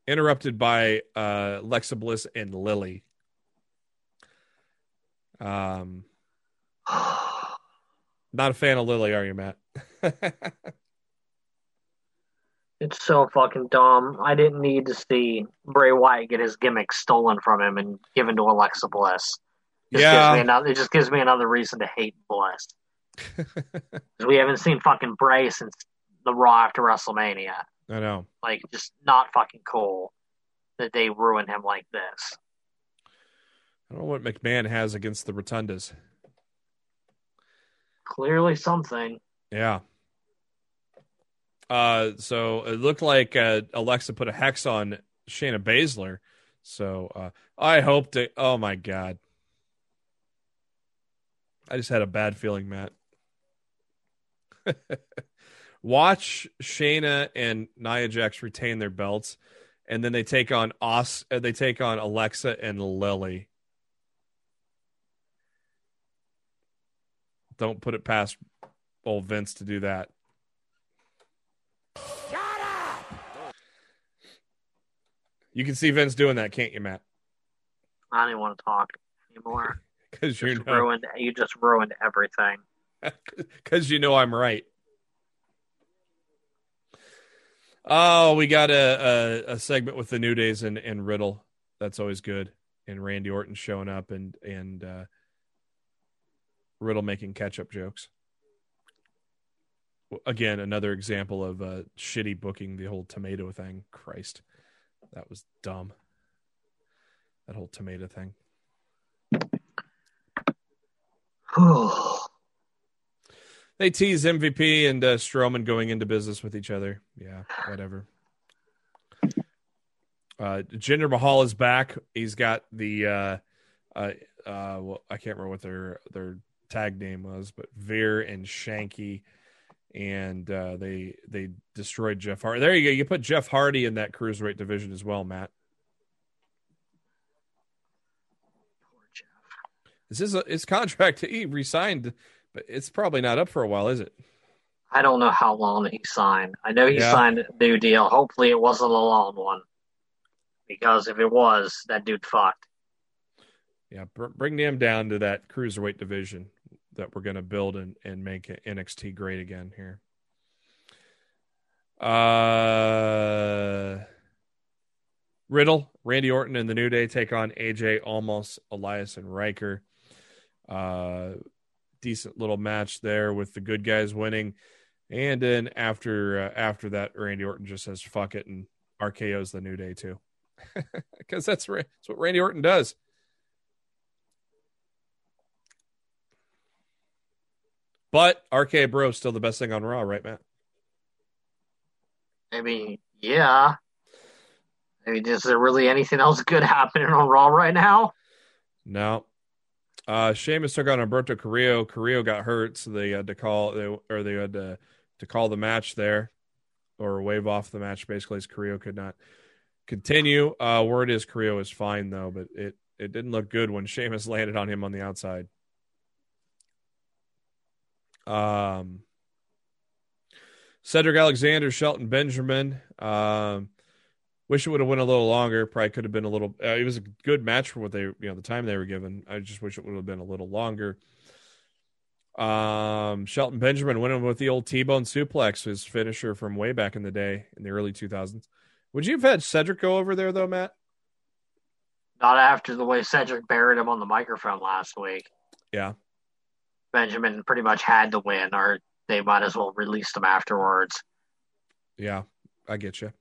interrupted by uh, Alexa Bliss and Lily. Um, not a fan of Lily, are you, Matt? It's so fucking dumb. I didn't need to see Bray Wyatt get his gimmick stolen from him and given to Alexa Bliss. Just yeah. Gives me another, it just gives me another reason to hate Bliss. Because we haven't seen fucking Bray since the Raw after WrestleMania. I know. Like, just not fucking cool that they ruin him like this. I don't know what McMahon has against the Rotundas. Clearly something. Yeah. Uh, so it looked like uh, Alexa put a hex on Shayna Baszler. So uh, I hope to. Oh my God, I just had a bad feeling, Matt. Watch Shayna and Nia Jax retain their belts, and then they take on Os. They take on Alexa and Lily. Don't put it past old Vince to do that. Shut up! You can see Vince doing that, can't you, Matt? I don't even want to talk anymore. Because you know ruined, you just ruined everything. Because you know I'm right. Oh, we got a, a, a segment with the New Days and, and Riddle. That's always good. And Randy Orton showing up and and uh, Riddle making catch-up jokes. Again, another example of uh, shitty booking, the whole tomato thing. Christ, that was dumb. That whole tomato thing. They tease M V P and uh, Strowman going into business with each other. Yeah, whatever. Uh, Jinder Mahal is back. He's got the, uh, uh, uh, well, I can't remember what their their tag name was, but Veer and Shanky, and uh, they they destroyed Jeff Hardy. There you go. You put Jeff Hardy in that cruiserweight division as well, Matt. Poor Jeff. This is a, his contract. He resigned, but it's probably not up for a while, is it? I don't know how long he signed. I know he yeah. signed a new deal. Hopefully, it wasn't a long one. Because if it was, that dude fucked. Yeah, bring them down to that cruiserweight division that we're going to build and, and make N X T great again here. Uh, Riddle, Randy Orton, and the New Day take on A J, Almost, Elias, and Riker. Uh, decent little match there with the good guys winning. And then after uh, after that, Randy Orton just says, fuck it, and R K O's the New Day too. Because that's, that's what Randy Orton does. But R K Bro is still the best thing on Raw, right, Matt? I mean, yeah. I mean, is there really anything else good happening on Raw right now? No. Uh, Sheamus took on Humberto Carrillo. Carrillo got hurt, so they had to call they or they had to, to call the match there, or wave off the match basically, as Carrillo could not continue. Uh, word is Carrillo is fine though, but it, it didn't look good when Sheamus landed on him on the outside. Um, Cedric Alexander, Shelton Benjamin. Um, wish it would have went a little longer. Probably could have been a little. Uh, it was a good match for what they, you know, the time they were given. I just wish it would have been a little longer. Um, Shelton Benjamin went in with the old T-bone suplex, his finisher from way back in the day in the early two thousands. Would you have had Cedric go over there, though, Matt? Not after the way Cedric buried him on the microphone last week. Yeah. Benjamin pretty much had to win, or they might as well release him afterwards. Yeah, I get you.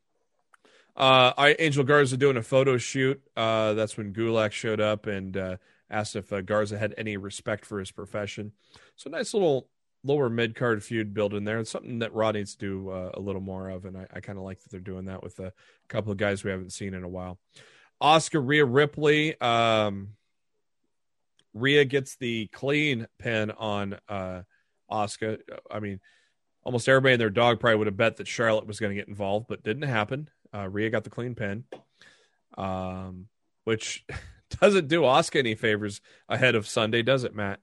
Uh, I, Angel Garza doing a photo shoot. Uh, that's when Gulak showed up and uh, asked if uh, Garza had any respect for his profession. So nice little lower mid-card feud build in there. It's something that Raw needs to do uh, a little more of, and I, I kind of like that they're doing that with a couple of guys we haven't seen in a while. Oscar, Rhea Ripley. Um, Rhea gets the clean pin on uh, Oscar. I mean, almost everybody and their dog probably would have bet that Charlotte was going to get involved, but didn't happen. Uh, Rhea got the clean pin, um, which doesn't do Oscar any favors ahead of Sunday, does it, Matt?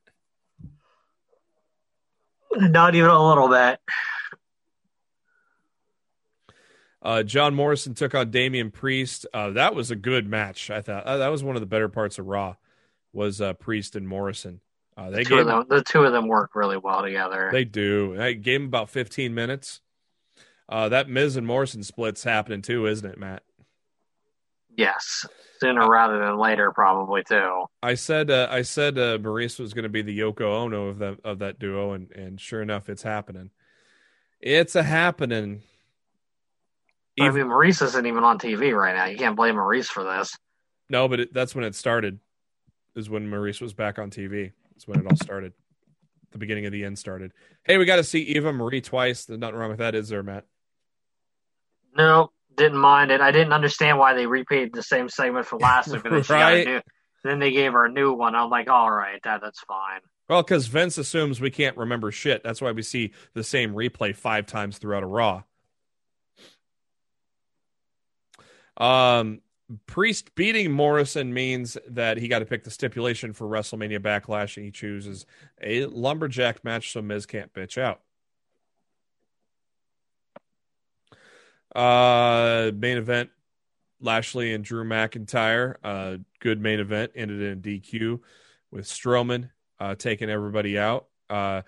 Not even a little bit. Uh, John Morrison took on Damian Priest. Uh, that was a good match. I thought uh, that was one of the better parts of Raw was uh, Priest and Morrison. Uh, they the, two gave, them, the two of them work really well together. They do. They gave them about fifteen minutes. Uh, that Miz and Morrison split's happening too, isn't it, Matt? Yes, sooner uh, rather than later, probably too. I said, uh, I said, uh, Maurice was going to be the Yoko Ono of that of that duo, and, and sure enough, it's happening. It's a happening. I even, mean, Maurice isn't even on T V right now. You can't blame Maurice for this. No, but it, that's when it started. Is when Maurice was back on T V. That's when it all started. The beginning of the end started. Hey, we got to see Eva Marie twice. There's nothing wrong with that, is there, Matt? No. Didn't mind it. I didn't understand why they repeated the same segment from last week. And right? new, then they gave her a new one. I'm like, all right, that that's fine. Well, because Vince assumes we can't remember shit. That's why we see the same replay five times throughout a Raw. Um, Priest beating Morrison means that he got to pick the stipulation for WrestleMania Backlash, and he chooses a lumberjack match so Miz can't bitch out. Uh, main event, Lashley and Drew McIntyre. Uh, good main event, ended in D Q with Strowman uh, taking everybody out. Uh,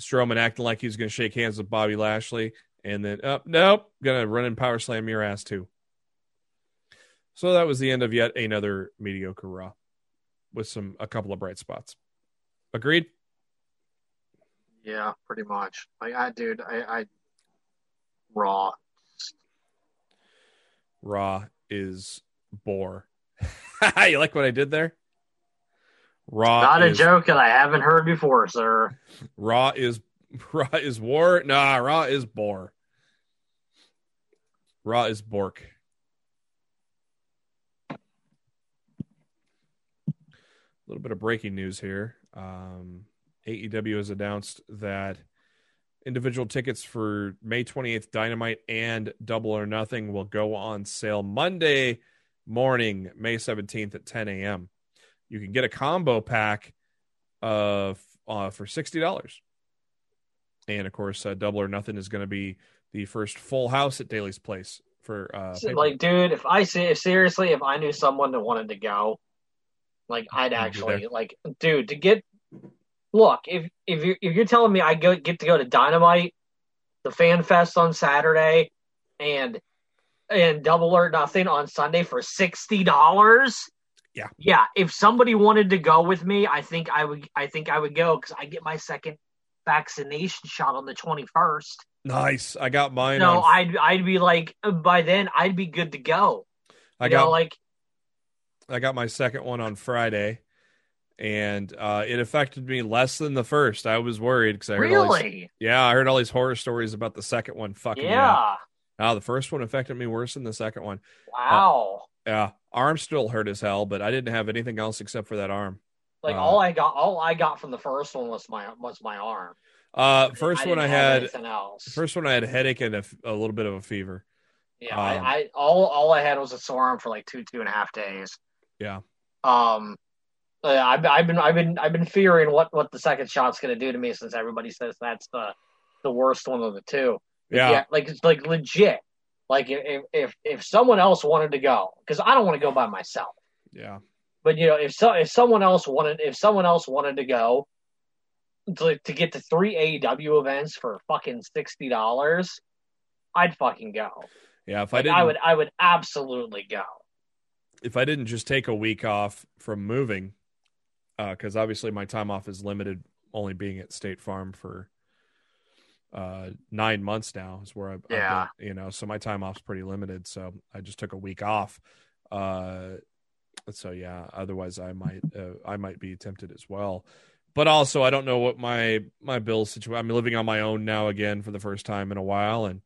Strowman acting like he's going to shake hands with Bobby Lashley, and then up, oh, nope, going to run and power slam your ass too. So that was the end of yet another mediocre Raw, with some a couple of bright spots. Agreed. Yeah, pretty much. Like I, dude, I, I Raw. Raw is bore. You like what I did there? Raw. Not a is, joke that I haven't heard before, sir. Raw is Raw is war. Nah, Raw is bore. Raw is bork. A little bit of breaking news here. Um, A E W has announced that individual tickets for May twenty-eighth Dynamite and Double or Nothing will go on sale Monday morning, May seventeenth at ten a.m. You can get a combo pack of uh, for sixty dollars. And, of course, uh, Double or Nothing is going to be the first full house at Daly's Place. For uh, so, like, dude, if I see, if, seriously, if I knew someone that wanted to go, like, I'd actually, like, dude, to get... Look, if if you're, if you're telling me I go, get to go to Dynamite, the Fan Fest on Saturday, and and Double or Nothing on Sunday for sixty dollars, yeah, yeah. If somebody wanted to go with me, I think I would. I think I would go because I get my second vaccination shot on the twenty-first. Nice, I got mine. No, on... I'd I'd be like by then I'd be good to go. I you got know, like I got my second one on Friday. And uh, it affected me less than the first. I was worried because I heard really? all these, yeah, I heard all these horror stories about the second one. Fucking yeah. Now the first one affected me worse than the second one. Wow. Uh, yeah, arm still hurt as hell, but I didn't have anything else except for that arm. Like uh, all I got, all I got from the first one was my was my arm. Uh, first I one I had. First one I had a headache and a, a little bit of a fever. Yeah, um, I, I all all I had was a sore arm for like two two and a half days. Yeah. Um. I've, I've been, I've been, I've been fearing what, what the second shot's going to do to me since everybody says that's the, the worst one of the two. Yeah, yeah like it's like legit. Like if, if, if someone else wanted to go, because I don't want to go by myself. Yeah. But you know, if so, if someone else wanted, if someone else wanted to go, to to get to three A E W events for fucking sixty dollars, I'd fucking go. Yeah, if I didn't, I would, I would absolutely go. If I didn't just take a week off from moving. Because uh, obviously my time off is limited, only being at State Farm for uh, nine months now is where I've, yeah. I've been, you know, so my time off's pretty limited. So I just took a week off. Uh, so yeah, otherwise I might uh, I might be tempted as well. But also I don't know what my my bill situation. I'm living on my own now again for the first time in a while, and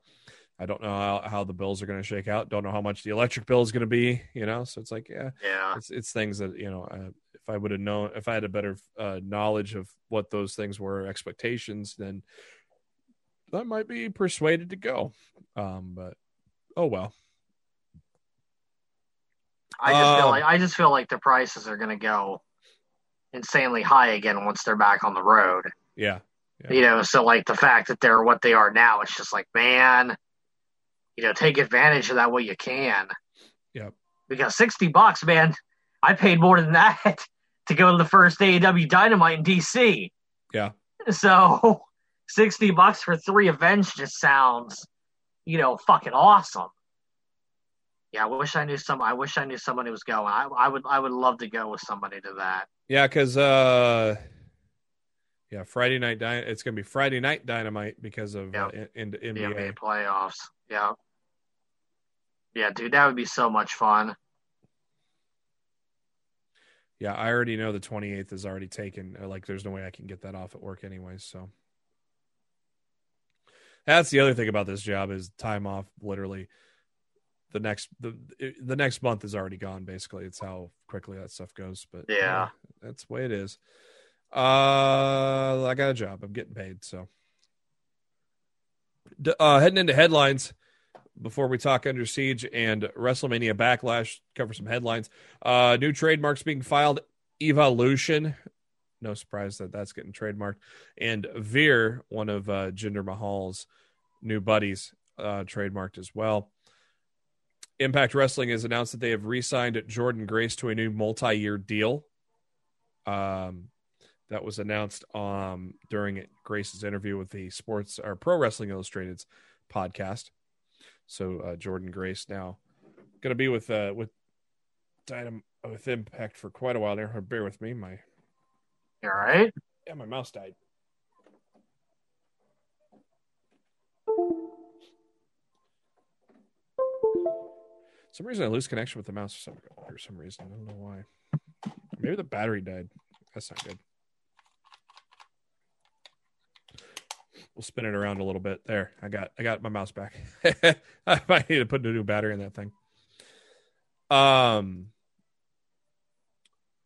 I don't know how, how the bills are going to shake out. Don't know how much the electric bill is going to be. You know, so it's like yeah, yeah, it's it's things that you know. Uh, If I would have known, if I had a better uh, knowledge of what those things were, expectations, then I might be persuaded to go. Um, but oh well. I just um, feel like I just feel like the prices are going to go insanely high again once they're back on the road. Yeah, yeah, you know, so like the fact that they're what they are now, it's just like, man, you know, take advantage of that way you can. Yep. Because sixty bucks, man. I paid more than that to go to the first A E W Dynamite in D C. Yeah. So sixty bucks for three events just sounds, you know, fucking awesome. Yeah, I wish I knew some. I wish I knew someone who was going. I, I would. I would love to go with somebody to that. Yeah, because uh, yeah, Friday night. It's going to be Friday night Dynamite because of yep. uh, in, in the N B A playoffs. Yeah. Yeah, dude, that would be so much fun. Yeah, I already know the twenty-eighth is already taken. Like, there's no way I can get that off at work anyway, so. That's the other thing about this job is time off, literally. The next the the next month is already gone, basically. It's how quickly that stuff goes. But yeah, yeah that's the way it is. Uh, I got a job. I'm getting paid, so. Uh, heading into headlines. Before we talk Under Siege and WrestleMania Backlash, cover some headlines. Uh, new trademarks being filed, Evolution. No surprise that that's getting trademarked. And Veer, one of uh, Jinder Mahal's new buddies, uh, trademarked as well. Impact Wrestling has announced that they have re-signed Jordan Grace to a new multi-year deal. Um, that was announced um, during Grace's interview with the Sports or Pro Wrestling Illustrated's podcast. So uh, Jordan Grace now going to be with uh, with Dynam- with Impact for quite a while there. Bear with me, my. You all right? Yeah, my mouse died. For some reason I lose connection with the mouse for some, for some reason. I don't know why. Maybe the battery died. That's not good. we'll spin it around a little bit. There, I got I got my mouse back. I might need to put a new battery in that thing. Um,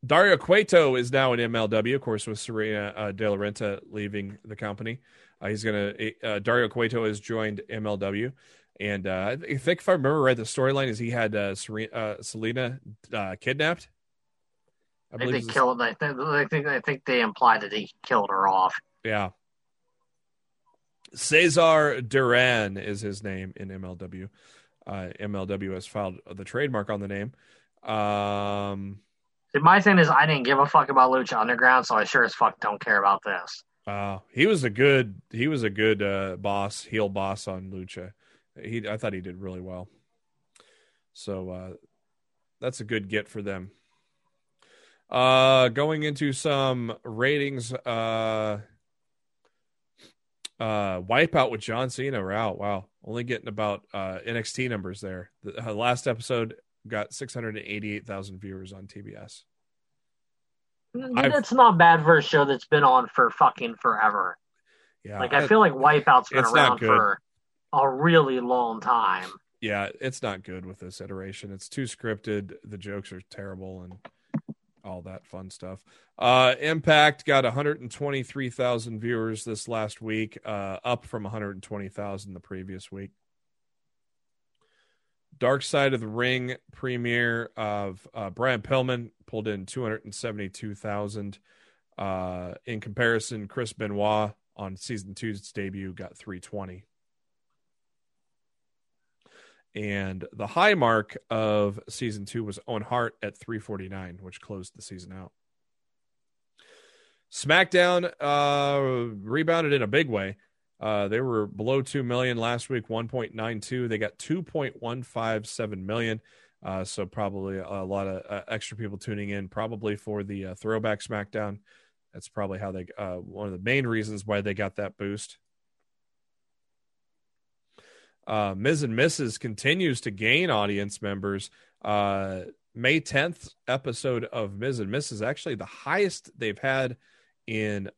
Dario Cueto is now in M L W, of course, with Serena uh, De La Renta leaving the company. Uh, he's gonna uh, Dario Cueto has joined M L W, and uh, I think if I remember right, the storyline is he had uh, Serena, uh, Selena uh, kidnapped. I think they killed. I think, I think. I think they implied that he killed her off. Yeah. Cesar Duran is his name in M L W. Uh, M L W has filed the trademark on the name. Um, See, my thing is, I didn't give a fuck about Lucha Underground, so I sure as fuck don't care about this. Uh, he was a good. He was a good uh, boss, heel boss on Lucha. He, I thought he did really well. So uh, that's a good get for them. Uh, going into some ratings, uh, uh, Wipeout with John Cena. We're out. Wow. Only getting about, uh, N X T numbers there. The uh, last episode got six hundred eighty-eight thousand viewers on T B S. That's I've, not bad for a show that's been on for fucking forever. Yeah. Like, I, I feel like Wipeout's been around for a really long time. Yeah. It's not good with this iteration. It's too scripted. The jokes are terrible. And all that fun stuff. Uh, Impact got one hundred twenty-three thousand viewers this last week, uh, up from one hundred twenty thousand the previous week. Dark Side of the Ring premiere of uh, Brian Pillman pulled in two hundred seventy-two thousand. Uh, in comparison, Chris Benoit on season two's debut got three hundred twenty. And the high mark of season two was Owen Hart at three forty-nine, which closed the season out. SmackDown uh, rebounded in a big way. Uh, they were below two million last week, one point nine two. They got two point one five seven million. Uh, so probably a lot of uh, extra people tuning in, probably for the uh, throwback SmackDown. That's probably how they, uh, one of the main reasons why they got that boost. Uh, Miz and Missus continues to gain audience members. Uh, May tenth episode of Miz and Missus actually the highest they've had in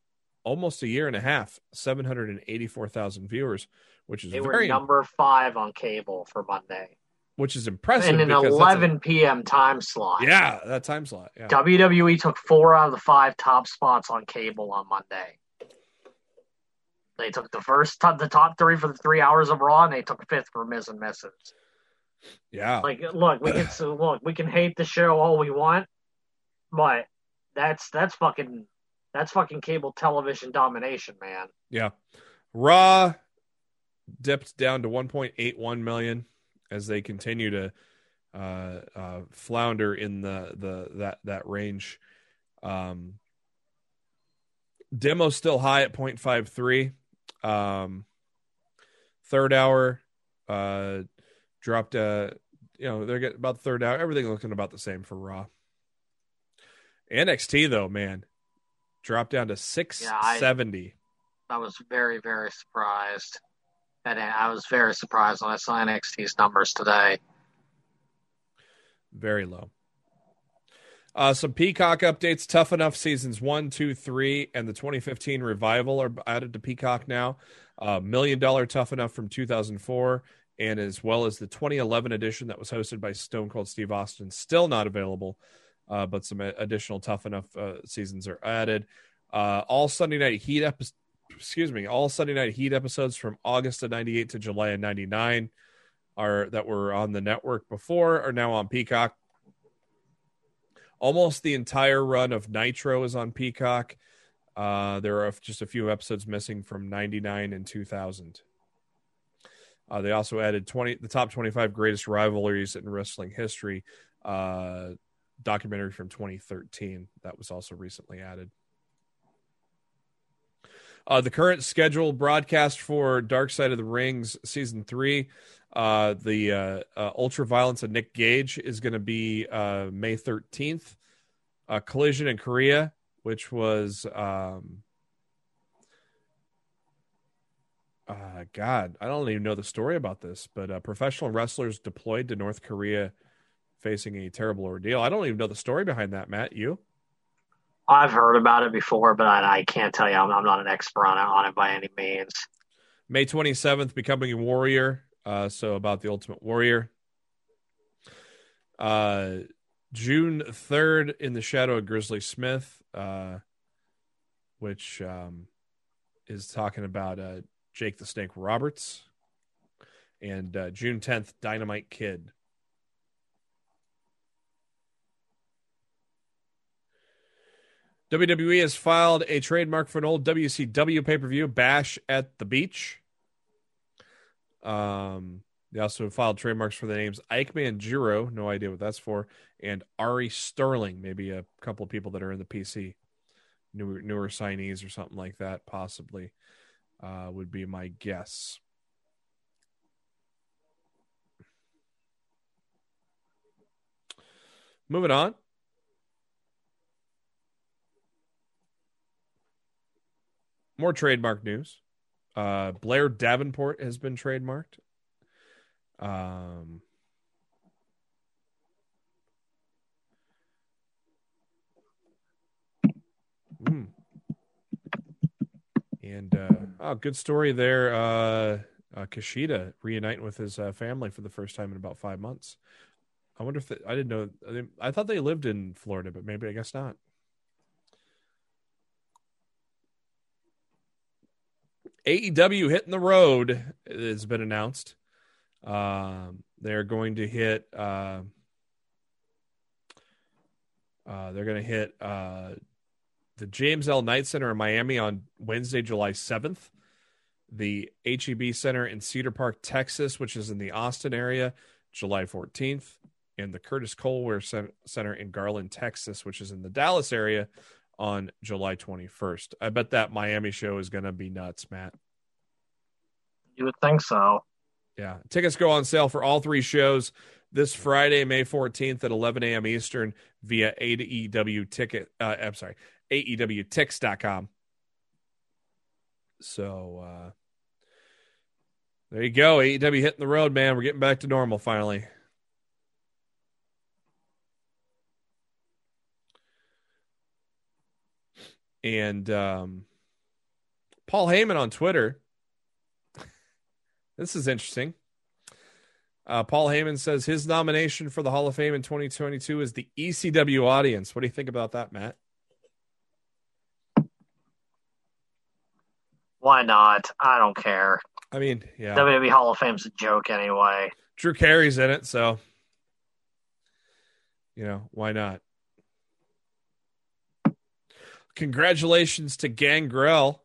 almost a year and a half, seven hundred eighty-four thousand viewers, which is they very, were number five on cable for Monday, which is impressive. In an eleven p.m. time slot. Yeah, that time slot. Yeah. W W E took four out of the five top spots on cable on Monday. They took the first, t- the top three for the three hours of Raw, and they took fifth for Miz and Missus. Yeah, like look, we can so look, we can hate the show all we want, but that's that's fucking that's fucking cable television domination, man. Yeah, Raw dipped down to one point eight one million as they continue to uh, uh, flounder in the the that that range. Um, Demo's still high at zero point five three. Um, third hour uh, dropped, uh, you know, they're getting about the third hour. Everything looking about the same for Raw. N X T, though, man, dropped down to six seventy. Yeah, I, I was very, very surprised. And I was very surprised when I saw N X T's numbers today. Very low. Uh, some Peacock updates. Tough Enough seasons one, two, three, and the twenty fifteen revival are added to Peacock now. Uh, Million Dollar Tough Enough from two thousand four, and as well as the twenty eleven edition that was hosted by Stone Cold Steve Austin, still not available, uh, but some additional Tough Enough uh, seasons are added. Uh, all Sunday Night Heat epi- excuse me, all Sunday Night Heat episodes from August of ninety-eight to July of ninety-nine are that were on the network before are now on Peacock. Almost the entire run of Nitro is on Peacock. Uh, there are just a few episodes missing from ninety-nine and two thousand. Uh, they also added twenty the top twenty-five greatest rivalries in wrestling history, uh, documentary from twenty thirteen. That was also recently added. Uh, the current scheduled broadcast for Dark Side of the Rings Season three, uh, the uh, uh, Ultra Violence of Nick Gage is going to be uh, May thirteenth. Uh, Collision in Korea, which was... Um, uh, God, I don't even know the story about this, but uh, professional wrestlers deployed to North Korea facing a terrible ordeal. I don't even know the story behind that, Matt. You? I've heard about it before, but I, I can't tell you. I'm, I'm not an expert on it, on it by any means. May twenty-seventh, Becoming a Warrior. Uh, so about the Ultimate Warrior. Uh, June third, In the Shadow of Grizzly Smith, uh, which um, is talking about uh, Jake the Snake Roberts. And uh, June tenth, Dynamite Kid. W W E has filed a trademark for an old W C W pay-per-view, Bash at the Beach. Um, they also filed trademarks for the names Ike Manjiro, no idea what that's for, and Ari Sterling, maybe a couple of people that are in the P C. Newer, newer signees or something like that, possibly, uh, would be my guess. Moving on. More trademark news. Uh, Blair Davenport has been trademarked. Um, mm. And, uh, oh, good story there. Uh, uh, Kushida reuniting with his uh, family for the first time in about five months. I wonder if they, I didn't know. They, I thought they lived in Florida, but maybe I guess not. A E W hitting the road has been announced. Um, they're going to hit. Uh, uh, they're going to hit uh, the James L. Knight Center in Miami on Wednesday, July seventh. The H E B Center in Cedar Park, Texas, which is in the Austin area, July fourteenth. And the Curtis Colware Center in Garland, Texas, which is in the Dallas area, on July twenty-first. I bet that Miami show is going to be nuts, Matt. You would think so. Yeah. Tickets go on sale for all three shows this Friday, May fourteenth at eleven a.m. Eastern via A E W ticket. Uh, I'm sorry, A E W Tix dot com. So uh, there you go. A E W hitting the road, man. We're getting back to normal finally. And um, Paul Heyman on Twitter. This is interesting. Uh, Paul Heyman says his nomination for the Hall of Fame in twenty twenty-two is the E C W audience. What do you think about that, Matt? Why not? I don't care. I mean, yeah. W W E Hall of Fame's a joke anyway. Drew Carey's in it, so, you know, why not? Congratulations to Gangrel,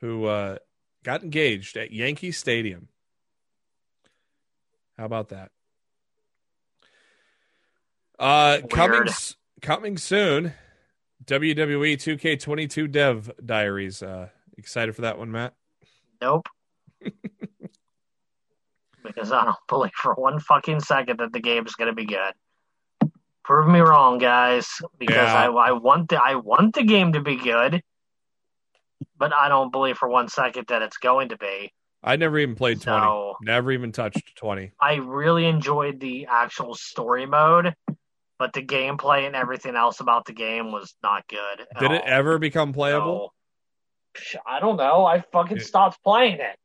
who uh, got engaged at Yankee Stadium. How about that? Uh, coming, coming soon, W W E two K twenty-two Dev Diaries. Uh, excited for that one, Matt? Nope. Because I don't believe for one fucking second that the game's going to be good. Prove me wrong, guys, because yeah. I, I want the I want the game to be good, but I don't believe for one second that it's going to be. I never even played so, twenty. Never even touched twenty. I really enjoyed the actual story mode, but the gameplay and everything else about the game was not good. Did all. It ever become playable? So, I don't know. I fucking yeah. stopped playing it.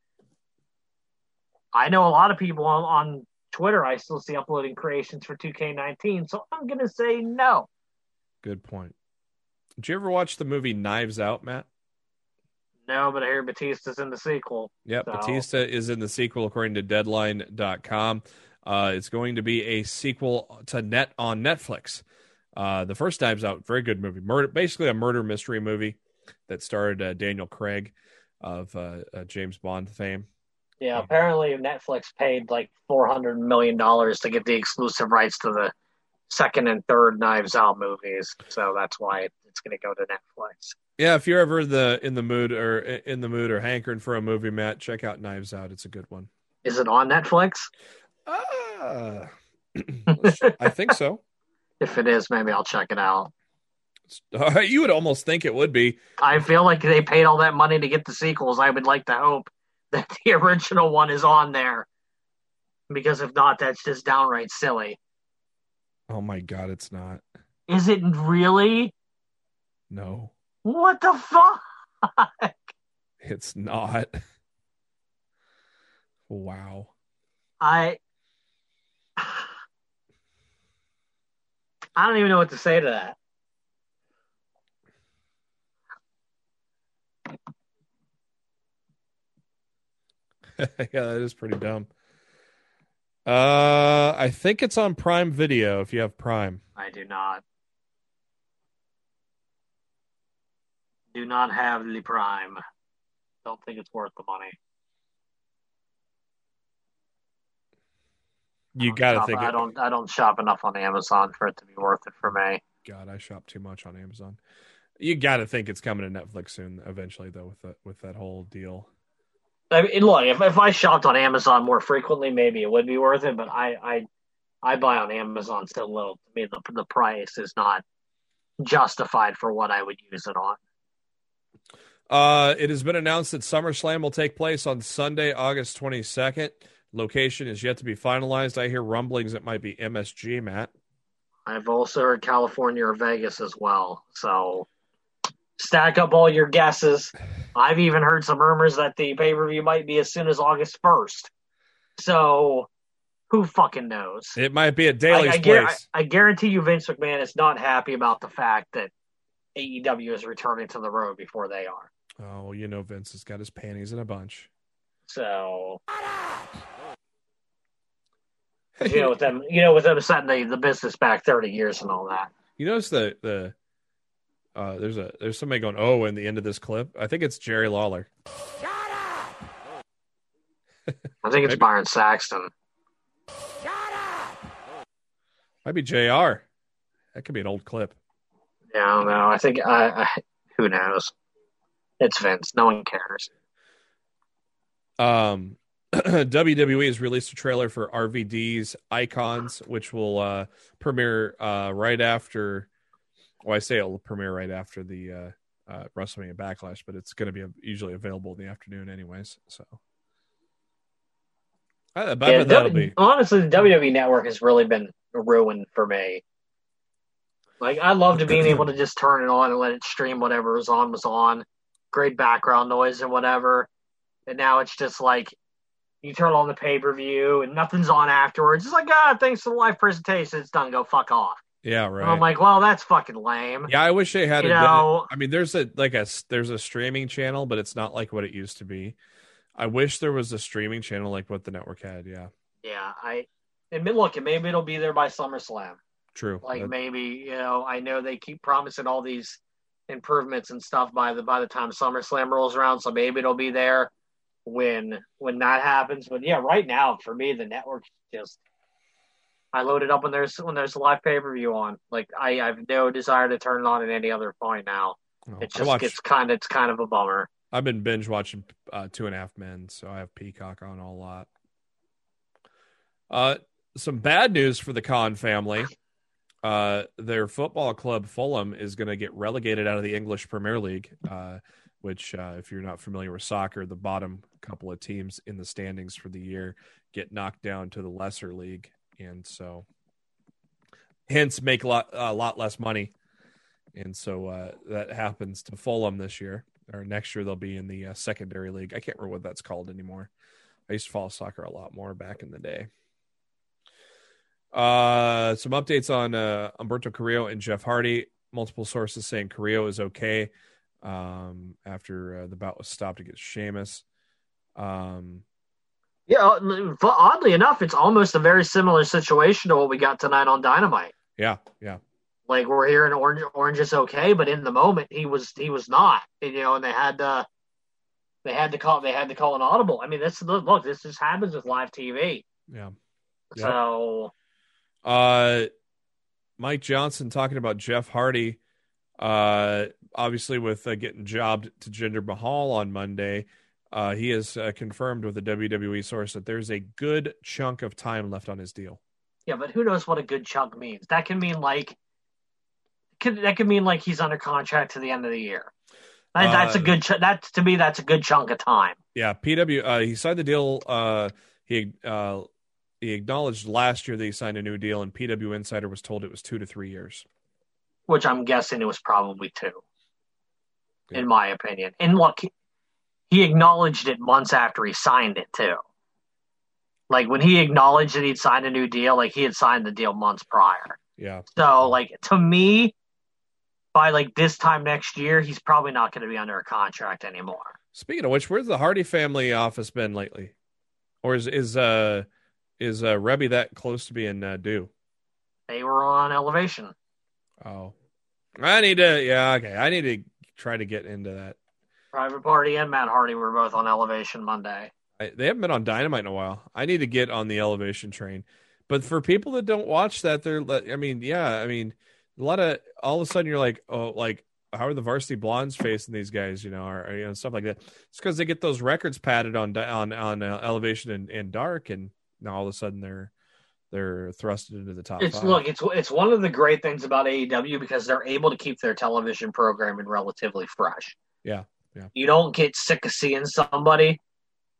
I know a lot of people on... on Twitter, I still see uploading creations for two K nineteen, so I'm going to say no. Good point. Did you ever watch the movie Knives Out, Matt? No, but I hear Batista's in the sequel. Yep, so. Batista is in the sequel, according to Deadline dot com. Uh, it's going to be a sequel to Net on Netflix. Uh, the first Knives Out, very good movie. Murder, basically a murder mystery movie that starred uh, Daniel Craig of uh, uh, James Bond fame. Yeah, apparently Netflix paid like four hundred million dollars to get the exclusive rights to the second and third Knives Out movies. So that's why it's going to go to Netflix. Yeah, if you're ever the in the mood or in the mood or hankering for a movie, Matt, check out Knives Out. It's a good one. Is it on Netflix? Uh, I think so. If it is, maybe I'll check it out. Uh, you would almost think it would be. I feel like they paid all that money to get the sequels. I would like to hope that the original one is on there, because if not, that's just downright silly. Oh my God, it's not. Is it really? No. What the fuck? It's not. Wow. I I don't even know what to say to that. Yeah, that is pretty dumb. Uh, I think it's on Prime Video if you have Prime. I do not. Do not have the Prime. Don't think it's worth the money. You gotta shop, think. I it. don't. I don't shop enough on Amazon for it to be worth it for me. God, I shop too much on Amazon. You gotta think it's coming to Netflix soon, eventually, though. With that, with that whole deal. I mean, look, if if I shopped on Amazon more frequently, maybe it would be worth it. But I, I, I buy on Amazon so low. I mean, the the price is not justified for what I would use it on. Uh, it has been announced that SummerSlam will take place on Sunday, August twenty-second. Location is yet to be finalized. I hear rumblings it might be M S G, Matt. I've also heard California or Vegas as well. So stack up all your guesses. I've even heard some rumors that the pay-per-view might be as soon as August first. So who fucking knows? It might be at Daly's I, I, place. I, I guarantee you Vince McMahon is not happy about the fact that A E W is returning to the road before they are. Oh, you know Vince has got his panties in a bunch. So you know, with them, you know, with them setting the, the business back thirty years and all that. You notice the the uh, there's a there's somebody going oh in the end of this clip. I think it's Jerry Lawler. Shut up! I think it's Maybe. Byron Saxton. Shut up! Might be J R. That could be an old clip. Yeah, I don't know. I think I, I, who knows? It's Vince. No one cares. Um. W W E has released a trailer for R V D's Icons, which will uh, premiere uh, right after. Well, I say it will premiere right after the uh, uh, WrestleMania Backlash, but it's going to be usually available in the afternoon, anyways. So, I, I yeah, that'll be honestly the W W E Network has really been ruined for me. Like I loved being able to just turn it on and let it stream whatever was on was on, great background noise and whatever, and now it's just like. You turn on the pay-per-view and nothing's on afterwards. It's like, ah, thanks to the live presentation, it's done. Go fuck off. Yeah, right. And I'm like, well, that's fucking lame. Yeah, I wish they had. You know, I mean, there's a like a there's a streaming channel, but it's not like what it used to be. I wish there was a streaming channel like what the network had. Yeah. Yeah, I and look, and maybe it'll be there by SummerSlam. True. Like that... maybe you know, I know they keep promising all these improvements and stuff by the by the time SummerSlam rolls around, so maybe it'll be there. when when that happens. But yeah, right now for me the network just I load it up when there's when there's a live pay-per-view on. Like I have no desire to turn it on at any other point now. Oh, it just watch, gets kind of it's kind of a bummer. I've been binge watching uh, Two and a Half Men, so I have Peacock on a lot. Uh some bad news for the Khan family. Uh their football club Fulham is going to get relegated out of the English Premier League. Uh which uh, if you're not familiar with soccer, the bottom couple of teams in the standings for the year get knocked down to the lesser league. And so hence make a lot, a lot less money. And so uh, that happens to Fulham this year or next year. They'll be in the uh, secondary league. I can't remember what that's called anymore. I used to follow soccer a lot more back in the day. Uh, some updates on uh, Humberto Carrillo and Jeff Hardy, multiple sources saying Carrillo is okay. Um, after uh, the bout was stopped against Sheamus. Um, yeah, oddly enough, it's almost a very similar situation to what we got tonight on Dynamite. Yeah, yeah. Like we're hearing Orange, Orange is okay, but in the moment he was he was not. You know, and they had to they had to call they had to call an audible. I mean, that's look, this just happens with live T V. Yeah. yeah. So, uh, Mike Johnson talking about Jeff Hardy. Uh, obviously with uh, getting jobbed to Jinder Mahal on Monday, uh, he has uh, confirmed with a W W E source that there's a good chunk of time left on his deal. Yeah, but who knows what a good chunk means? That can mean like, could, that could mean like he's under contract to the end of the year. That, uh, that's a good ch- that's to me that's a good chunk of time. Yeah, P W. Uh, he signed the deal. Uh, he uh, he acknowledged last year that he signed a new deal, and P W Insider was told it was two to three years. Which I'm guessing it was probably two, yeah. in my opinion. And look, he acknowledged it months after he signed it too. Like, when he acknowledged that he'd signed a new deal, like, he had signed the deal months prior. Yeah. So, like, to me, by, like, this time next year, he's probably not going to be under a contract anymore. Speaking of which, where's the Hardy family office been lately? Or is is uh is uh, Rebby that close to being uh, due? They were on Elevation. Oh. I need to, yeah, okay. I need to try to get into that. Private Party and Matt Hardy were both on Elevation Monday. I, they haven't been on Dynamite in a while. I need to get on the Elevation train. But for people that don't watch that, they're, I mean, yeah, I mean, a lot of, all of a sudden you're like, oh, like, how are the Varsity Blondes facing these guys, you know, or, or you know, stuff like that. It's because they get those records padded on on on uh, Elevation and, and Dark, and now all of a sudden they're they're thrusted into the top. It's five. Look, it's it's one of the great things about A E W because they're able to keep their television programming relatively fresh. Yeah, yeah. You don't get sick of seeing somebody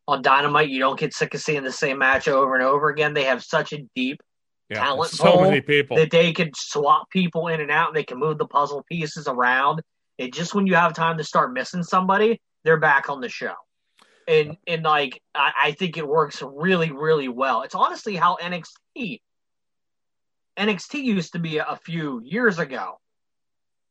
on Dynamite. You don't get sick of seeing the same match over and over again. They have such a deep Yeah, talent so many people that they can swap people in and out, and they can move the puzzle pieces around. And just when you have time to start missing somebody, they're back on the show. And yeah. and like I, I think it works really, really well. It's honestly how N X T N X T used to be a few years ago.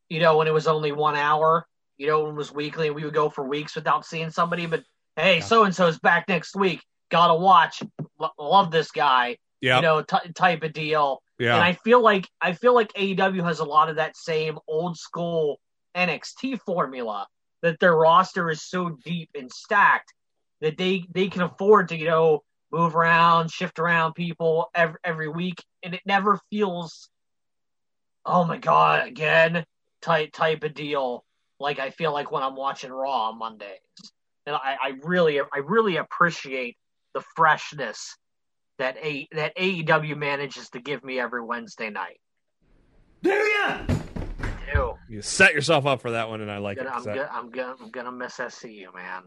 You know, when it was only one hour. You know, when it was weekly, and we would go for weeks without seeing somebody. But hey, yeah. so and so is back next week. Gotta watch. L- love this guy. Yep. You know, t- type of deal. Yeah. And I feel like I feel like A E W has a lot of that same old school N X T formula, that their roster is so deep and stacked that they, they can afford to, you know, move around, shift around people every, every week. And it never feels, oh my God, again, type, type of deal. Like I feel like when I'm watching Raw on Mondays. And I, I really, I really appreciate the freshness that a that A E W manages to give me every Wednesday night. Do ya? Do. You set yourself up for that one, and I like gonna, it. I'm, that... gonna, I'm, gonna, I'm gonna miss S C U, man.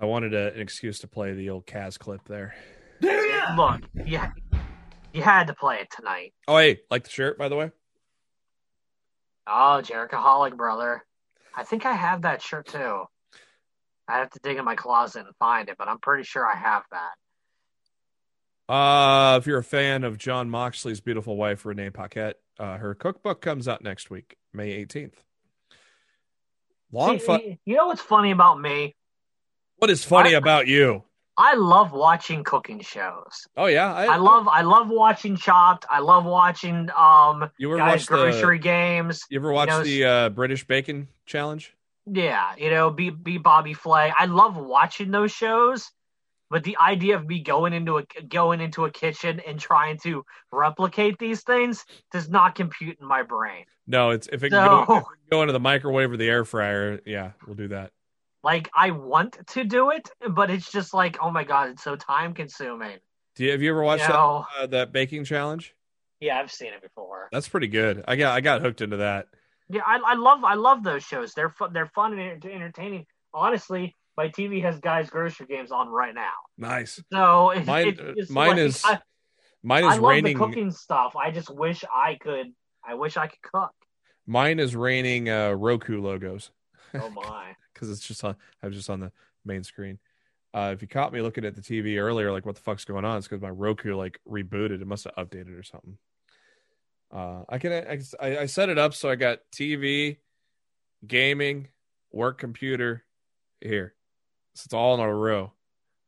I wanted a, an excuse to play the old Kaz clip there. Do ya? Look, you, you had to play it tonight. Oh, hey, like the shirt, by the way? Oh, Jerichoholic, brother. I think I have that shirt, too. I'd have to dig in my closet and find it, but I'm pretty sure I have that. Uh, if you're a fan of John Moxley's beautiful wife, Renee Paquette, uh, her cookbook comes out next week, May eighteenth. Long See, fun. You know what's funny about me? What is funny I, about you? I love watching cooking shows. Oh yeah, I, I love I love watching Chopped. I love watching um guys grocery the, games. You ever watch you know, the uh, British Bacon Challenge? Yeah, you know, be be Bobby Flay. I love watching those shows. But the idea of me going into a going into a kitchen and trying to replicate these things does not compute in my brain. No, it's if it, so, can, go, if it can go into the microwave or the air fryer, yeah, we'll do that. Like I want to do it, but it's just like, oh my God, it's so time consuming. Do you have you ever watched you know, that, uh, that baking challenge? Yeah, I've seen it before. That's pretty good. I got I got hooked into that. Yeah, I, I love I love those shows. They're fun, they're fun and entertaining. Honestly. My T V has Guys Grocery Games on right now. Nice. So it, mine, it, it's mine, like, is, I, mine is I love raining, the cooking stuff. I just wish I could. I wish I could cook. Mine is raining uh, Roku logos. Oh my! Because it's just on. I was just on the main screen. Uh, if you caught me looking at the T V earlier, like what the fuck's going on? It's because my Roku like rebooted. It must have updated or something. Uh, I can. I, I, I set it up so I got T V, gaming, work computer here. So it's all in a row,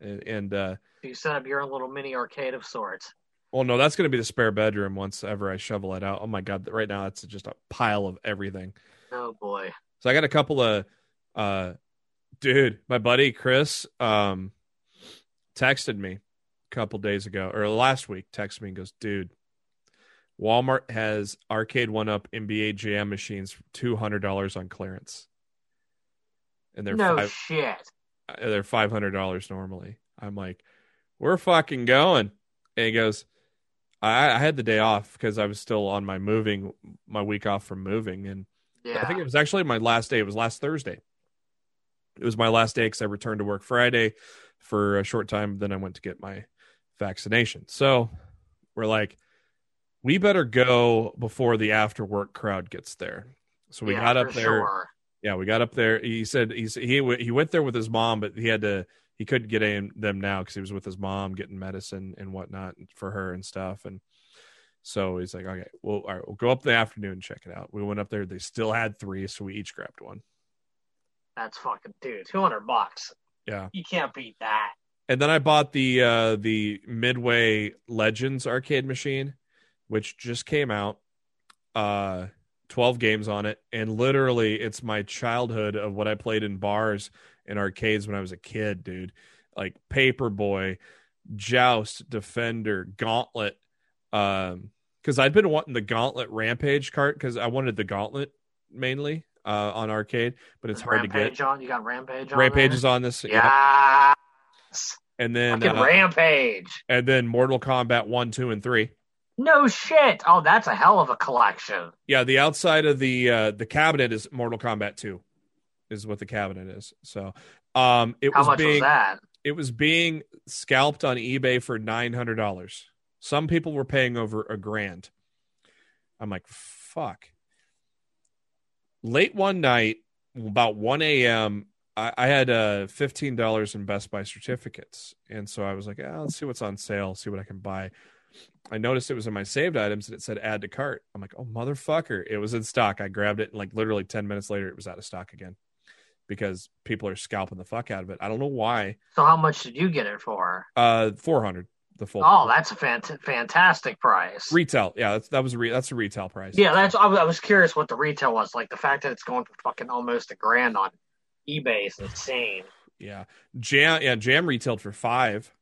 and, and uh, you set up your own little mini arcade of sorts. Well, no, that's going to be the spare bedroom once ever I shovel it out. Oh my God! Right now, it's just a pile of everything. Oh boy! So I got a couple of, uh, dude, my buddy Chris, um, texted me a couple days ago or last week. Texted me and goes, dude, Walmart has Arcade one-Up N B A Jam machines for two hundred dollars on clearance, and they're no five- shit. They're five hundred dollars normally. I'm like, we're fucking going. And he goes, I, I had the day off because I was still on my moving, my week off from moving. And yeah. I think it was actually my last day. It was last Thursday. It was my last day because I returned to work Friday for a short time. Then I went to get my vaccination. So we're like, we better go before the after work crowd gets there. So we yeah, got up there. Sure. Yeah, we got up there. He said he he he went there with his mom, but he had to he couldn't get in them now because he was with his mom getting medicine and whatnot for her and stuff. And so he's like, okay, well, all right, we'll go up the afternoon and check it out. We went up there. They still had three, so we each grabbed one. That's fucking, dude, two hundred bucks. Yeah. You can't beat that. And then I bought the uh, the Midway Legends arcade machine, which just came out. Uh, twelve games on it, and literally it's my childhood of what I played in bars and arcades when I was a kid, dude. Like Paperboy, Joust, Defender, Gauntlet. Um, because I'd been wanting the Gauntlet Rampage cart because I wanted the Gauntlet mainly uh, on arcade, but it's hard Rampage to get. John, you got Rampage. On Rampage there? Is on this. Yeah. yeah. And then uh, Rampage, and then Mortal Kombat one, two, and three. No shit! Oh, that's a hell of a collection. Yeah, the outside of the uh, the cabinet is Mortal Kombat two, is what the cabinet is. So, um, it how was much being, was that? It was being scalped on eBay for nine hundred dollars. Some people were paying over a grand. I'm like, fuck. Late one night, about one a.m. I had uh, fifteen dollars in Best Buy certificates. And so I was like, oh, let's see what's on sale, see what I can buy. I noticed it was in my saved items and it said add to cart. I'm like, oh, motherfucker. It was in stock. I grabbed it. And like literally ten minutes later, it was out of stock again because people are scalping the fuck out of it. I don't know why. So how much did you get it for? Uh, four hundred dollars. The full. Oh, that's a fant- fantastic price. Retail. Yeah, that's, that was a re- that's a retail price. Yeah, that's. I was curious what the retail was. Like the fact that it's going for fucking almost a grand on eBay is insane. Yeah, Jam. Yeah, Jam retailed for five.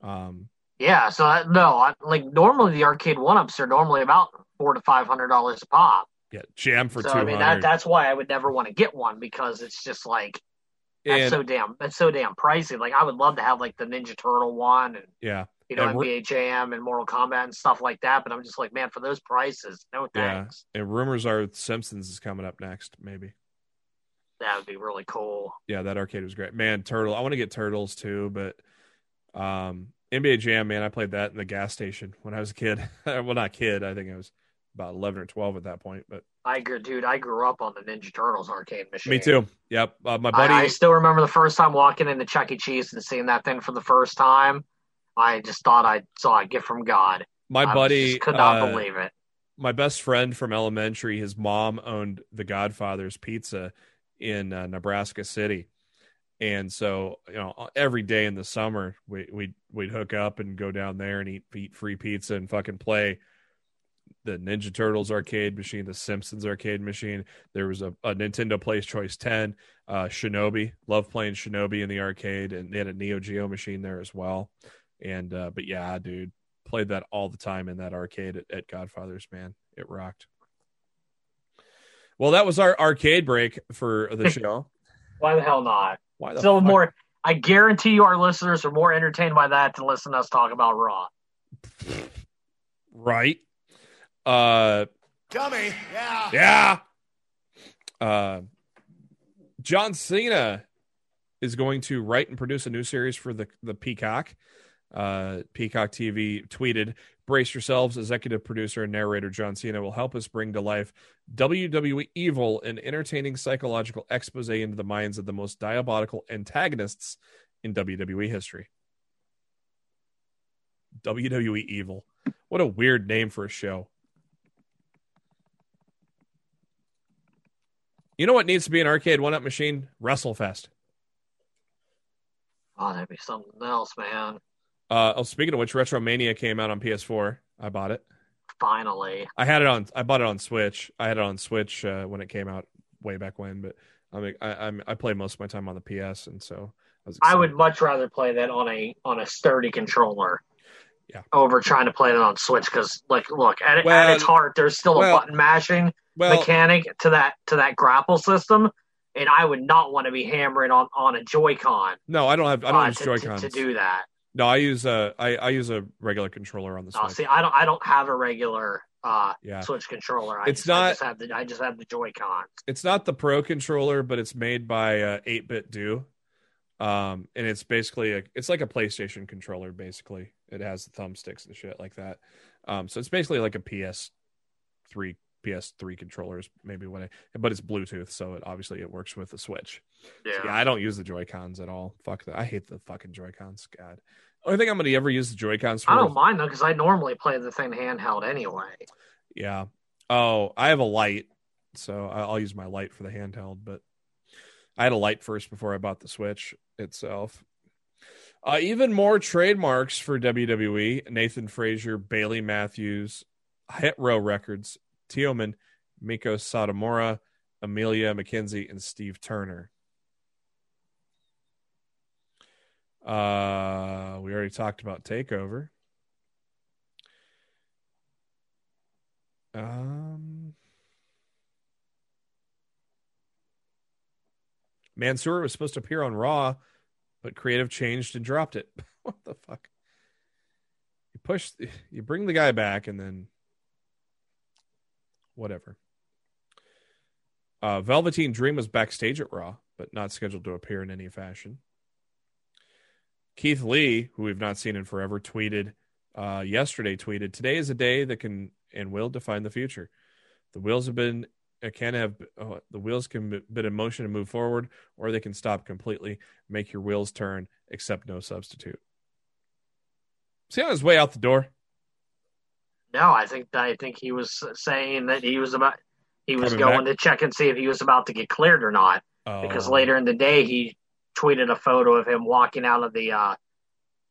Um. Yeah, so I, no, I, like normally the arcade one ups are normally about four to five hundred dollars a pop. Yeah, Jam for so, two hundred. I mean that, that's why I would never want to get one because it's just like that's and, so damn that's so damn pricey. Like I would love to have like the Ninja Turtle one and yeah, you know, and N B A Jam and Mortal Kombat and stuff like that. But I'm just like, man, for those prices, no thanks. Yeah. And rumors are Simpsons is coming up next, maybe. That would be really cool. Yeah, that arcade was great. Man, Turtle. I want to get Turtles too, but um, N B A Jam, man, I played that in the gas station when I was a kid. Well, not kid. I think I was about eleven or twelve at that point. But I grew, dude, I grew up on the Ninja Turtles arcade machine. Me too. Yep. Uh, my buddy. I, I still remember the first time walking into Chuck E. Cheese and seeing that thing for the first time. I just thought I saw a gift from God. My I buddy just could not uh, believe it. My best friend from elementary, his mom owned the Godfather's Pizza in uh, Nebraska City, and so you know every day in the summer we we'd, we'd hook up and go down there and eat eat free pizza and fucking play the Ninja Turtles arcade machine, the Simpsons arcade machine. There was a, a Nintendo Play's Choice ten, uh Shinobi. Love playing Shinobi in the arcade, and they had a Neo Geo machine there as well. And uh but yeah, dude, played that all the time in that arcade at, at Godfather's, man. It rocked. Well, that was our arcade break for the show. Why the hell not? Why the Still fuck? More, I guarantee you our listeners are more entertained by that than listen to us talk about Raw. Right. Uh, Dummy. Yeah. Yeah. Uh, John Cena is going to write and produce a new series for the, the Peacock. Uh, Peacock T V tweeted, brace yourselves, executive producer and narrator John Cena will help us bring to life W W E evil, an entertaining psychological expose into the minds of the most diabolical antagonists in W W E history. W W E evil. What a weird name for a show. You know what needs to be an arcade one-up machine? WrestleFest. Oh, that'd be something else, man. Uh, oh, speaking of which, Retromania came out on P S four. I bought it. Finally, I had it on. I bought it on Switch. I had it on Switch uh, when it came out way back when. But I mean, I I'm, I play most of my time on the P S, and so I was excited. I would much rather play that on a on a sturdy controller. Yeah. Over trying to play it on Switch because, like, look at, well, at its heart, there's still well, a button mashing well, mechanic to that to that grapple system. And I would not want to be hammering on, on a Joy-Con. No, I don't have. I don't uh, use Joy-Cons to, to do that. No, I use a I, I use a regular controller on the Switch. Oh, see, I don't I don't have a regular uh, yeah. Switch controller. I it's just, not. I just have the I just have the Joy-Con. It's not the Pro controller, but it's made by uh, eight bit Do, um, and it's basically a, it's like a PlayStation controller. Basically, it has the thumbsticks and shit like that. Um, so it's basically like a P S three P S three controllers, maybe when I, but it's Bluetooth, so it obviously it works with the Switch. Yeah, so yeah I don't use the Joy-Cons at all. Fuck that. I hate the fucking Joy-Cons. God. I think I'm going to ever use the Joy-Cons. For I don't mind though, because I normally play the thing handheld anyway. Yeah. Oh, I have a light, so I'll use my light for the handheld. But I had a light first before I bought the Switch itself. Uh, even more trademarks for W W E: Nathan Frazier, Bailey Matthews, Hit Row Records, Teoman, Miko Satomura, Amelia McKenzie, and Steve Turner. Uh, we already talked about TakeOver. Um, Mansoor was supposed to appear on Raw, but creative changed and dropped it. What the fuck? You push, you bring the guy back, and then whatever. Uh, Velveteen Dream was backstage at Raw, but not scheduled to appear in any fashion. Keith Lee, who we've not seen in forever, tweeted uh, yesterday, tweeted, "Today is a day that can and will define the future. The wheels have been can have oh, the wheels can be, been in motion and move forward, or they can stop completely. Make your wheels turn, accept no substitute." See on his way out the door. No, I think I think he was saying that he was about he was Coming going back. to check and see if he was about to get cleared or not. Oh. Because later in the day he tweeted a photo of him walking out of the uh,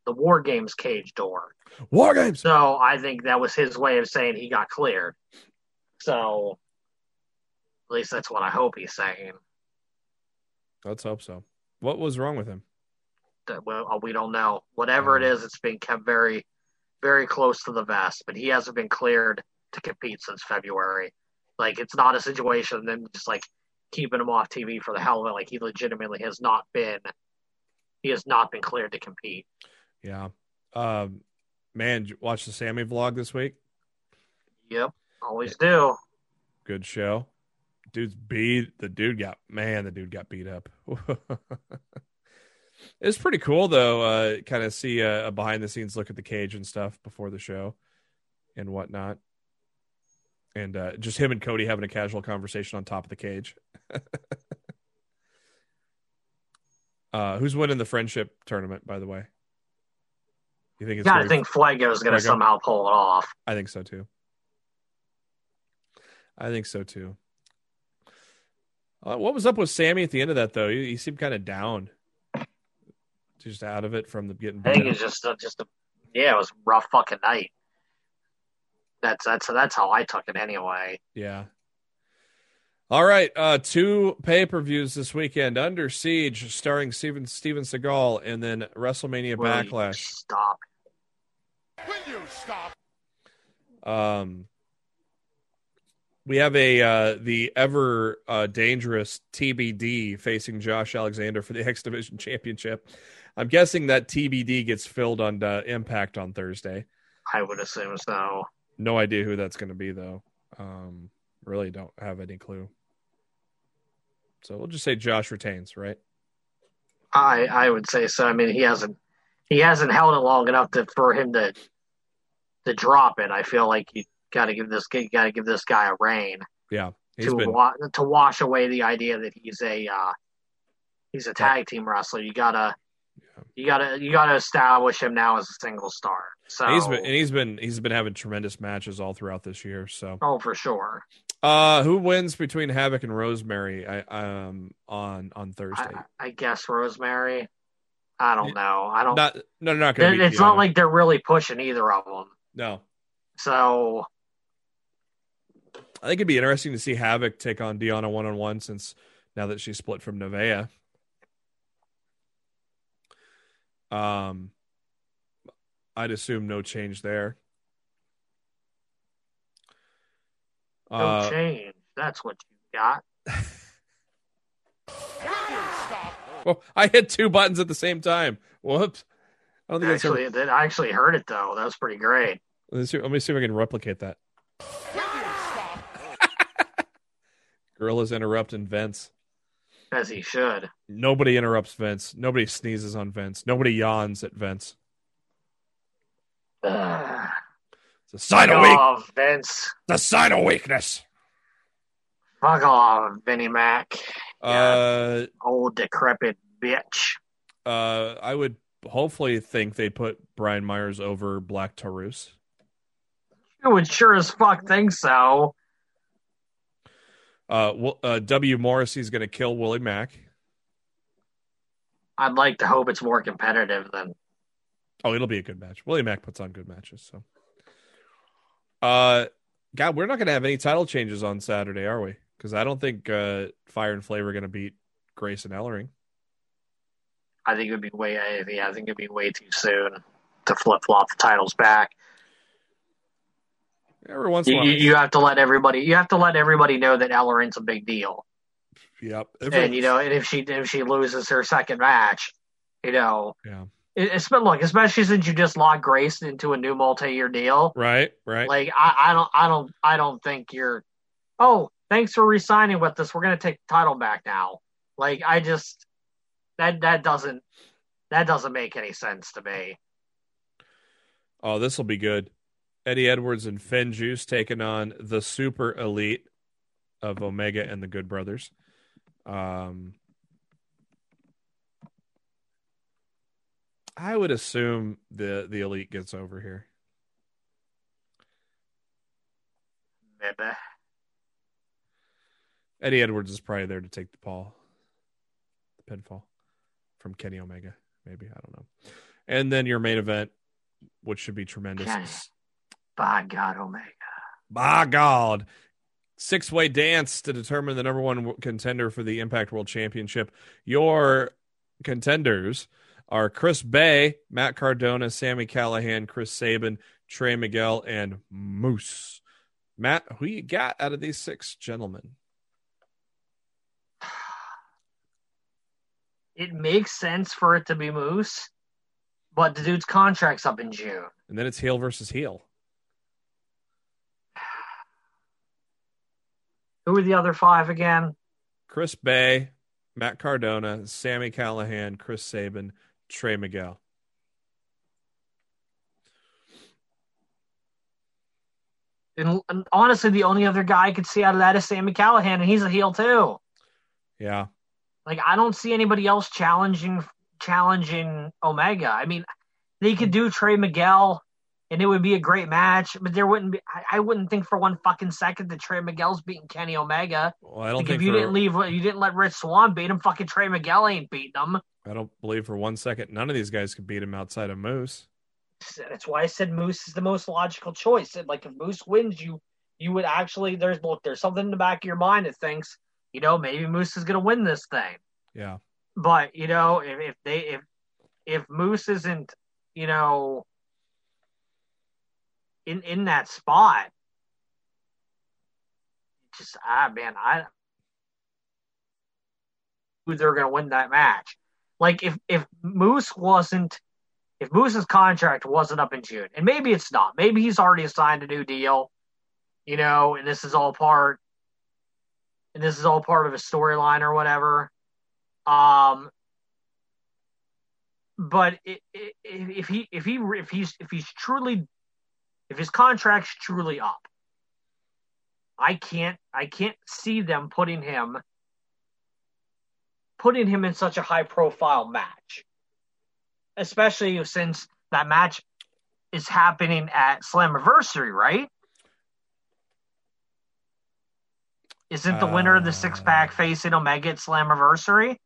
the War Games cage door. War Games. So I think that was his way of saying he got cleared. So at least that's what I hope he's saying. Let's hope so. What was wrong with him? That, well, we don't know. Whatever oh. it is, it's been kept very, very close to the vest. But he hasn't been cleared to compete since February. Like, it's not a situation of them just like keeping him off T V for the hell of it. Like, he legitimately has not been, he has not been cleared to compete. Yeah. Um, man, did you watch the Sammy vlog this week? Yep. Always yeah. do. Good show. Dude's beat. The dude got, man, the dude got beat up. It's pretty cool though. Uh, kind of see a, a behind the scenes look at the cage and stuff before the show and whatnot. And uh, just him and Cody having a casual conversation on top of the cage. uh, who's winning the friendship tournament, by the way? You think it's? Yeah, Greg- I think Flago's going to somehow pull it off. I think so too. I think so too. Uh, what was up with Sammy at the end of that though? He, he seemed kind of down, just out of it from the getting. I think it's just a, just a, yeah, it was a rough fucking night. That's that's that's how I took it anyway. Yeah. All right. Uh, two pay-per-views this weekend. Under Siege, starring Steven, Steven Seagal, and then WrestleMania Will Backlash. Stop. Will you stop? Um, we have a uh, the ever uh, dangerous T B D facing Josh Alexander for the X Division Championship. I'm guessing that T B D gets filled on uh, Impact on Thursday. I would assume so. No idea who that's going to be, though. Um, really don't have any clue. So we'll just say Josh retains, right? I I would say so. I mean, he hasn't he hasn't held it long enough to, for him to to drop it. I feel like you got to give this you got to give this guy a reign. Yeah, he's to been... wa- to wash away the idea that he's a uh, he's a tag team wrestler. You gotta. You gotta, you gotta establish him now as a single star. So he's been, and he's been, he's been having tremendous matches all throughout this year. So oh, for sure. Uh, who wins between Havoc and Rosemary? I um on on Thursday. I, I guess Rosemary. I don't know. I don't. Not, no, not gonna. They, it's not like they're really pushing either of them. No. So I think it'd be interesting to see Havoc take on Deonna one on one, since now that she's split from Nevaeh. Um, I'd assume no change there. No uh, change. That's what you got. Well, I hit two buttons at the same time. Whoops! I don't think actually, that's ever... I actually heard it though. That was pretty great. Let me see, let me see if I can replicate that. Gorillas interrupt and vents. As he should. Nobody interrupts Vince. Nobody sneezes on Vince. Nobody yawns at Vince. Uh, it's a sign of weakness. The sign of weakness. Fuck off, Vinnie Mac. Uh, old decrepit bitch. Uh, I would hopefully think they put Brian Myers over Black Taurus. You would sure as fuck think so. Uh, well, uh, W. Morrissey's going to kill Willie Mack. I'd like to hope it's more competitive than. Oh, it'll be a good match. Willie Mack puts on good matches. So, uh, God, we're not going to have any title changes on Saturday, are we? Because I don't think uh, Fire and Flavor are going to beat Grace and Ellering. I think it would be way. Yeah, I think it'd be way too soon to flip flop the titles back. Every once in a while, you, you have to let everybody. You have to let everybody know that Ellering's a big deal. Yep. Every, and you know, and if she if she loses her second match, you know, yeah. It, it's been look, especially since you just locked Grace into a new multi-year deal, right? Right. Like I, I don't, I don't, I don't think you're. Oh, thanks for re-signing with us. We're gonna take the title back now. Like I just that that doesn't that doesn't make any sense to me. Oh, this will be good. Eddie Edwards and Finn Juice taking on the super elite of Omega and the Good Brothers. Um, I would assume the, the elite gets over here. Maybe. Eddie Edwards is probably there to take the paw, the pinfall from Kenny Omega. Maybe. I don't know. And then your main event, which should be tremendous. Okay. By God, Omega. By God. Six-way dance to determine the number one contender for the Impact World Championship. Your contenders are Chris Bay, Matt Cardona, Sammy Callahan, Chris Sabin, Trey Miguel, and Moose. Matt, who you got out of these six gentlemen? It makes sense for it to be Moose, but the dude's contract's up in June. And then it's heel versus heel. Who are the other five again? Chris Bay, Matt Cardona, Sammy Callahan, Chris Sabin, Trey Miguel. And, and honestly, the only other guy I could see out of that is Sammy Callahan, and he's a heel too. Yeah. Like, I don't see anybody else challenging challenging Omega. I mean, they could do Trey Miguel. And it would be a great match, but there wouldn't be. I, I wouldn't think for one fucking second that Trey Miguel's beating Kenny Omega. Well, I don't like think if you for, didn't leave, you didn't let Rich Swann beat him. Fucking Trey Miguel ain't beating him. I don't believe for one second none of these guys could beat him outside of Moose. That's why I said Moose is the most logical choice. And like if Moose wins, you you would actually there's look there's something in the back of your mind that thinks you know maybe Moose is gonna win this thing. Yeah, but you know if, if they if if Moose isn't you know. In, in that spot, just ah man, I they're gonna win that match. Like if, if Moose wasn't, if Moose's contract wasn't up in June, and maybe it's not, maybe he's already signed a new deal, you know, and this is all part, and this is all part of a storyline or whatever. Um, but it, it, if he if he if he's if he's truly If his contract's truly up, I can't I can't see them putting him putting him in such a high profile match. Especially since that match is happening at Slammiversary, right? Isn't the uh, winner of the six pack facing Omega at Slammiversary?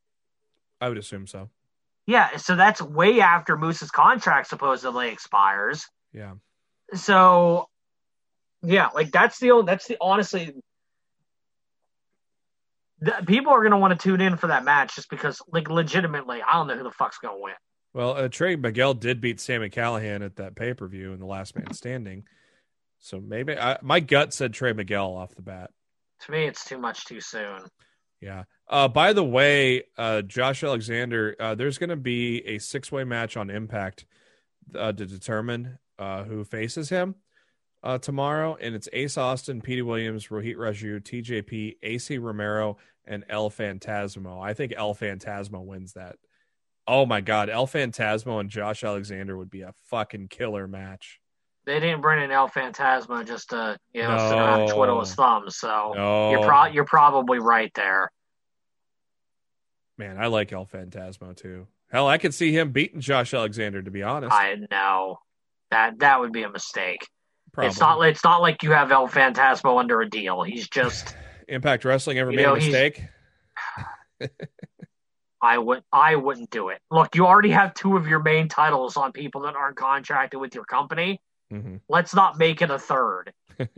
I would assume so. Yeah, so that's way after Moose's contract supposedly expires. Yeah. So, yeah, like that's the that's the honestly, the, people are gonna want to tune in for that match just because, like, legitimately, I don't know who the fuck's gonna win. Well, uh, Trey Miguel did beat Sammy Callahan at that pay per view in the Last Man Standing, so maybe I, my gut said Trey Miguel off the bat. To me, it's too much too soon. Yeah. Uh, by the way, uh, Josh Alexander, uh, there's gonna be a six way match on Impact uh, to determine. Uh, who faces him uh, tomorrow, and it's Ace Austin, Petey Williams, Rohit Raju, T J P, A C Romero, and El Phantasmo. I think El Phantasmo wins that. Oh, my God. El Phantasmo and Josh Alexander would be a fucking killer match. They didn't bring in El Fantasma just to, you know, no. sit around and twiddle his thumbs. So no. you're, pro- you're probably right there. Man, I like El Fantasma too. Hell, I could see him beating Josh Alexander, to be honest. I know. That that would be a mistake. Probably. It's not, it's not like you have El Fantasma under a deal. He's just... Impact Wrestling ever made know, a mistake? I, would, I wouldn't do it. Look, you already have two of your main titles on people that aren't contracted with your company. Mm-hmm. Let's not make it a third. Then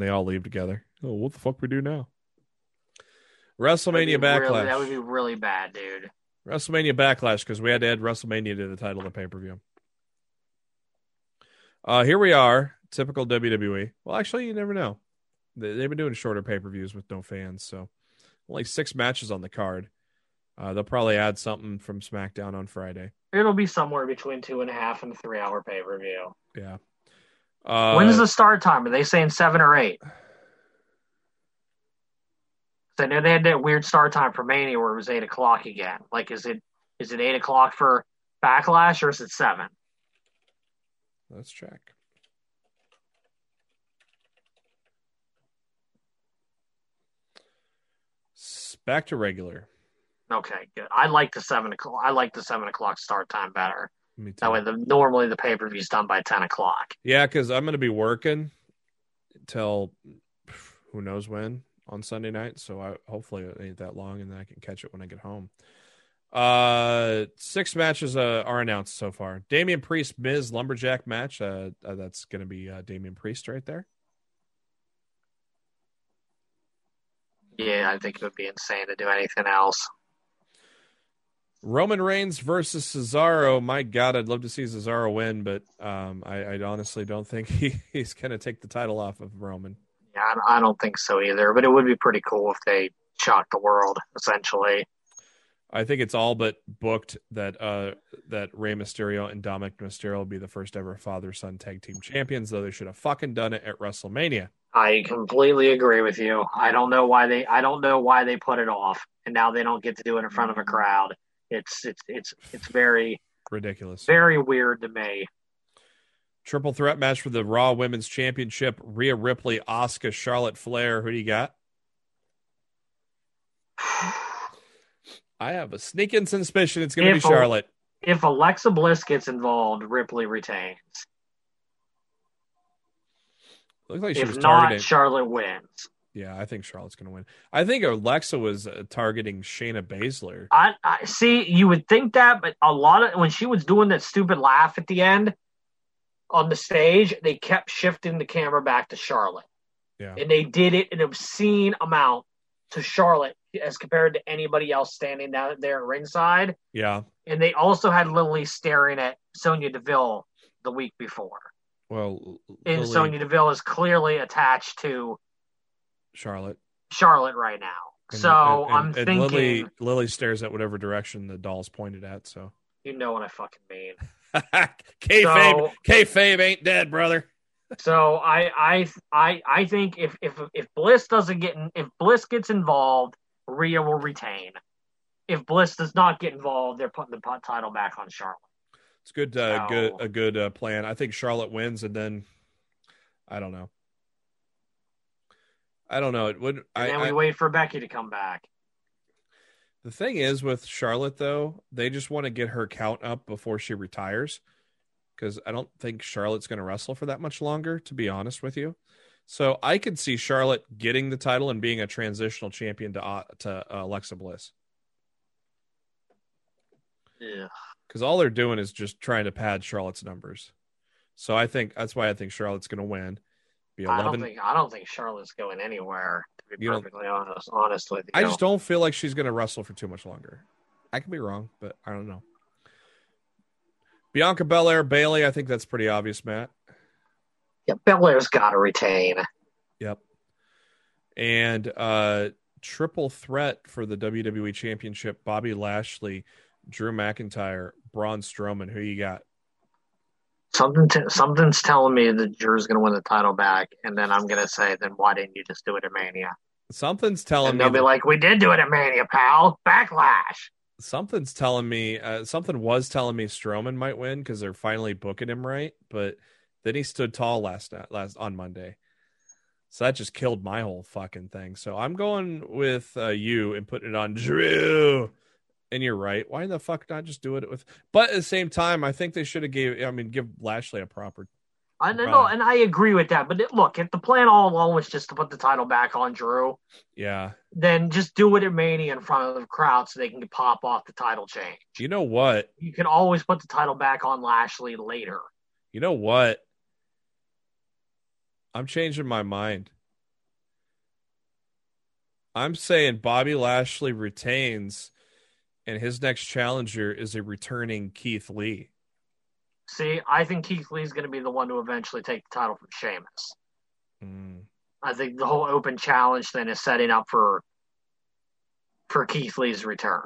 they all leave together. Oh, what the fuck we do now? WrestleMania Backlash. Really, that would be really bad, dude. WrestleMania Backlash, because we had to add WrestleMania to the title of the pay-per-view. Uh, here we are, typical W W E. Well, actually, you never know. They, they've been doing shorter pay-per-views with no fans, so only six matches on the card. Uh, they'll probably add something from SmackDown on Friday. It'll be somewhere between two and a half and three-hour pay-per-view. Yeah. Uh, When's the start time? Are they saying seven or eight? I know they had that weird start time for Mania where it was eight o'clock again. Like, is it is it eight o'clock for Backlash or is it seven? Let's check. Back to regular. Okay, good. I like the seven o'clock. I like the seven o'clock start time better. Me too. That way, the, normally the pay per view is done by ten o'clock. Yeah, because I'm going to be working till who knows when on Sunday night, so I hopefully it ain't that long, and then I can catch it when I get home. Uh, six matches uh, are announced so far. Damian Priest, Miz Lumberjack match. Uh, uh that's going to be uh, Damian Priest right there. Yeah, I think it would be insane to do anything else. Roman Reigns versus Cesaro. My God, I'd love to see Cesaro win, but um, I, I honestly don't think he, he's going to take the title off of Roman. Yeah, I don't think so either, but it would be pretty cool if they shocked the world, essentially. I think it's all but booked that uh, that Rey Mysterio and Dominic Mysterio will be the first ever father-son tag team champions, though they should have fucking done it at WrestleMania. I completely agree with you. I don't know why they I don't know why they put it off, and now they don't get to do it in front of a crowd. It's it's it's it's very ridiculous, very weird to me. Triple threat match for the Raw Women's Championship. Rhea Ripley, Asuka, Charlotte Flair. Who do you got? I have a sneaking suspicion it's going to be Charlotte. If Alexa Bliss gets involved, Ripley retains. Looks like she was targeting. If not, Charlotte wins. Yeah, I think Charlotte's going to win. I think Alexa was uh, targeting Shayna Baszler. I, I see, you would think that, but a lot of when she was doing that stupid laugh at the end, on the stage, they kept shifting the camera back to Charlotte. Yeah. And they did it an obscene amount to Charlotte as compared to anybody else standing down there at ringside. Yeah. And they also had Lily staring at Sonya Deville the week before. Well, and Lily... Sonya Deville is clearly attached to Charlotte. Charlotte right now. And, so and, I'm and thinking Lily, Lily stares at whatever direction the doll's pointed at. So you know what I fucking mean. Kayfabe, so, kayfabe ain't dead, brother. So I, I, I, I think if if if Bliss doesn't get in, if Bliss gets involved, Rhea will retain. If Bliss does not get involved, they're putting the title back on Charlotte. It's good, uh, so, good, a good uh, plan. I think Charlotte wins, and then I don't know. I don't know. It would. And I, then we I, wait for Becky to come back. The thing is with Charlotte, though, they just want to get her count up before she retires, because I don't think Charlotte's going to wrestle for that much longer, to be honest with you. So I could see Charlotte getting the title and being a transitional champion to uh, to uh, Alexa Bliss. Yeah, because all they're doing is just trying to pad Charlotte's numbers. So I think that's why I think Charlotte's going to win. Be eleven. I don't think I don't think Charlotte's going anywhere. To be you perfectly honest, honest with you, I just don't feel like she's going to wrestle for too much longer. I could be wrong, but I don't know. Bianca Belair, Bayley. I think that's pretty obvious, Matt. Yeah, Belair's got to retain. Yep. And uh, triple threat for the W W E Championship: Bobby Lashley, Drew McIntyre, Braun Strowman. Who you got? Something, t- something's telling me that Drew's going to win the title back, and then I'm going to say, then why didn't you just do it at Mania? Something's telling and me. They'll be that... like, we did do it at Mania, pal. Backlash. something's telling me uh, something was telling me Strowman might win because they're finally booking him right, but then he stood tall last night, last on Monday. So that just killed my whole fucking thing. So I'm going with uh, you and putting it on Drew. And you're right. Why the fuck not just do it with? But at the same time, I think they should have gave. I mean, give Lashley a proper. I know, and I agree with that. But it, look, if the plan all along was just to put the title back on Drew, yeah, then just do it at Mania in front of the crowd so they can pop off the title change. You know what? You can always put the title back on Lashley later. You know what? I'm changing my mind. I'm saying Bobby Lashley retains, and his next challenger is a returning Keith Lee. See, I think Keith Lee's going to be the one to eventually take the title from Sheamus. Mm. I think the whole open challenge thing is setting up for for Keith Lee's return.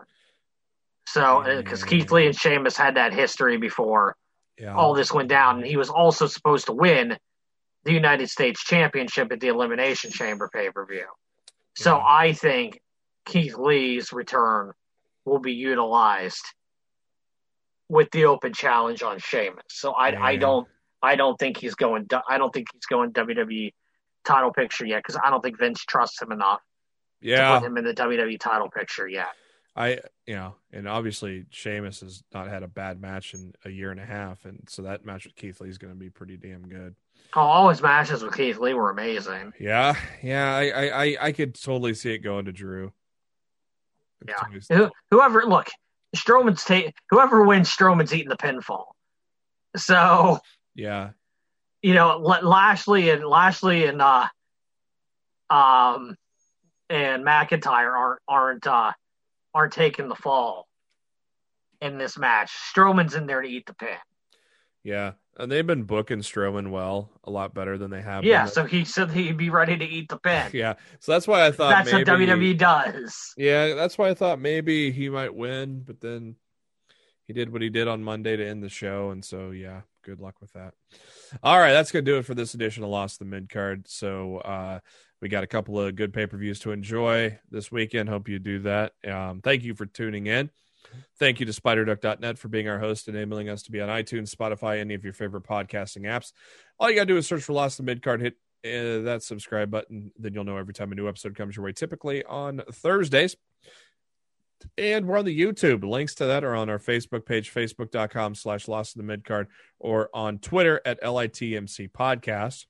So, because mm. Keith Lee and Sheamus had that history before yeah. all this went down, and he was also supposed to win the United States Championship at the Elimination Chamber pay-per-view. So yeah. I think Keith Lee's return will be utilized with the open challenge on Sheamus. So I, yeah. I don't, I don't think he's going, I don't think he's going W W E title picture yet. Cause I don't think Vince trusts him enough yeah. to put him in the W W E title picture yet. I, you know, and obviously Sheamus has not had a bad match in a year and a half. And so that match with Keith Lee is going to be pretty damn good. Oh, all his matches with Keith Lee were amazing. Yeah. Yeah. I, I, I could totally see it going to Drew. It's yeah. Who, whoever, look, Strowman's ta- whoever wins, Strowman's eating the pinfall. So yeah, you know, Lashley and Lashley and uh, um, and McIntyre aren't aren't uh, aren't taking the fall in this match. Strowman's in there to eat the pin. Yeah, and they've been booking Strowman well, a lot better than they have. Yeah, been. So he said he'd be ready to eat the pin. Yeah, so that's why I thought that's maybe, what W W E he, does. Yeah, that's why I thought maybe he might win, but then he did what he did on Monday to end the show, and so yeah, good luck with that. All right, that's gonna do it for this edition of Lost in the Midcard. So uh, we got a couple of good pay per views to enjoy this weekend. Hope you do that. Um, thank you for tuning in. Thank you to SpiderDuck dot net for being our host and enabling us to be on iTunes, Spotify, any of your favorite podcasting apps. All you got to do is search for Lost in the Midcard, hit uh, that subscribe button, then you'll know every time a new episode comes your way, typically on Thursdays. And we're on the YouTube. Links to that are on our Facebook page, facebook dot com slash Lost in the Midcard, or on Twitter at L I T M C Podcast.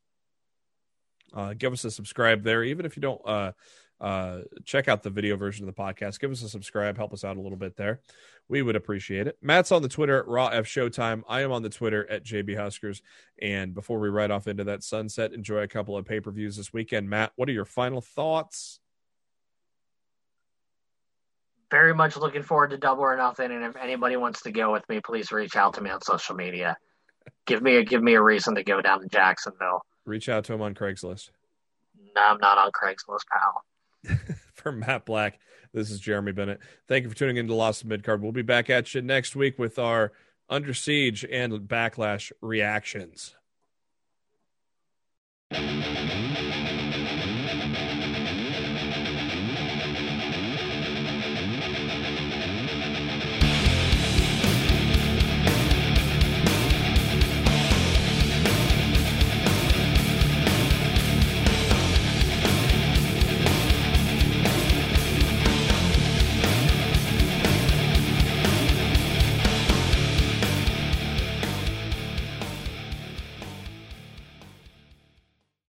Uh, give us a subscribe there, even if you don't... Uh, uh check out the video version of the podcast. Give us a subscribe, help us out a little bit there. We would appreciate it. Matt's on the Twitter at Raw F Showtime. I am on the Twitter at J B Huskers. And before we ride off into that sunset, enjoy a couple of pay-per-views this weekend. Matt, what are your final thoughts? Very much looking forward to Double or Nothing, and if anybody wants to go with me, please reach out to me on social media. Give me a give me a reason to go down to Jacksonville. Reach out to him on Craigslist. No, I'm not on Craigslist, pal. For Matt Black, this is Jeremy Bennett. Thank you for tuning into Lost in the Midcard. We'll be back at you next week with our Under Siege and Backlash reactions.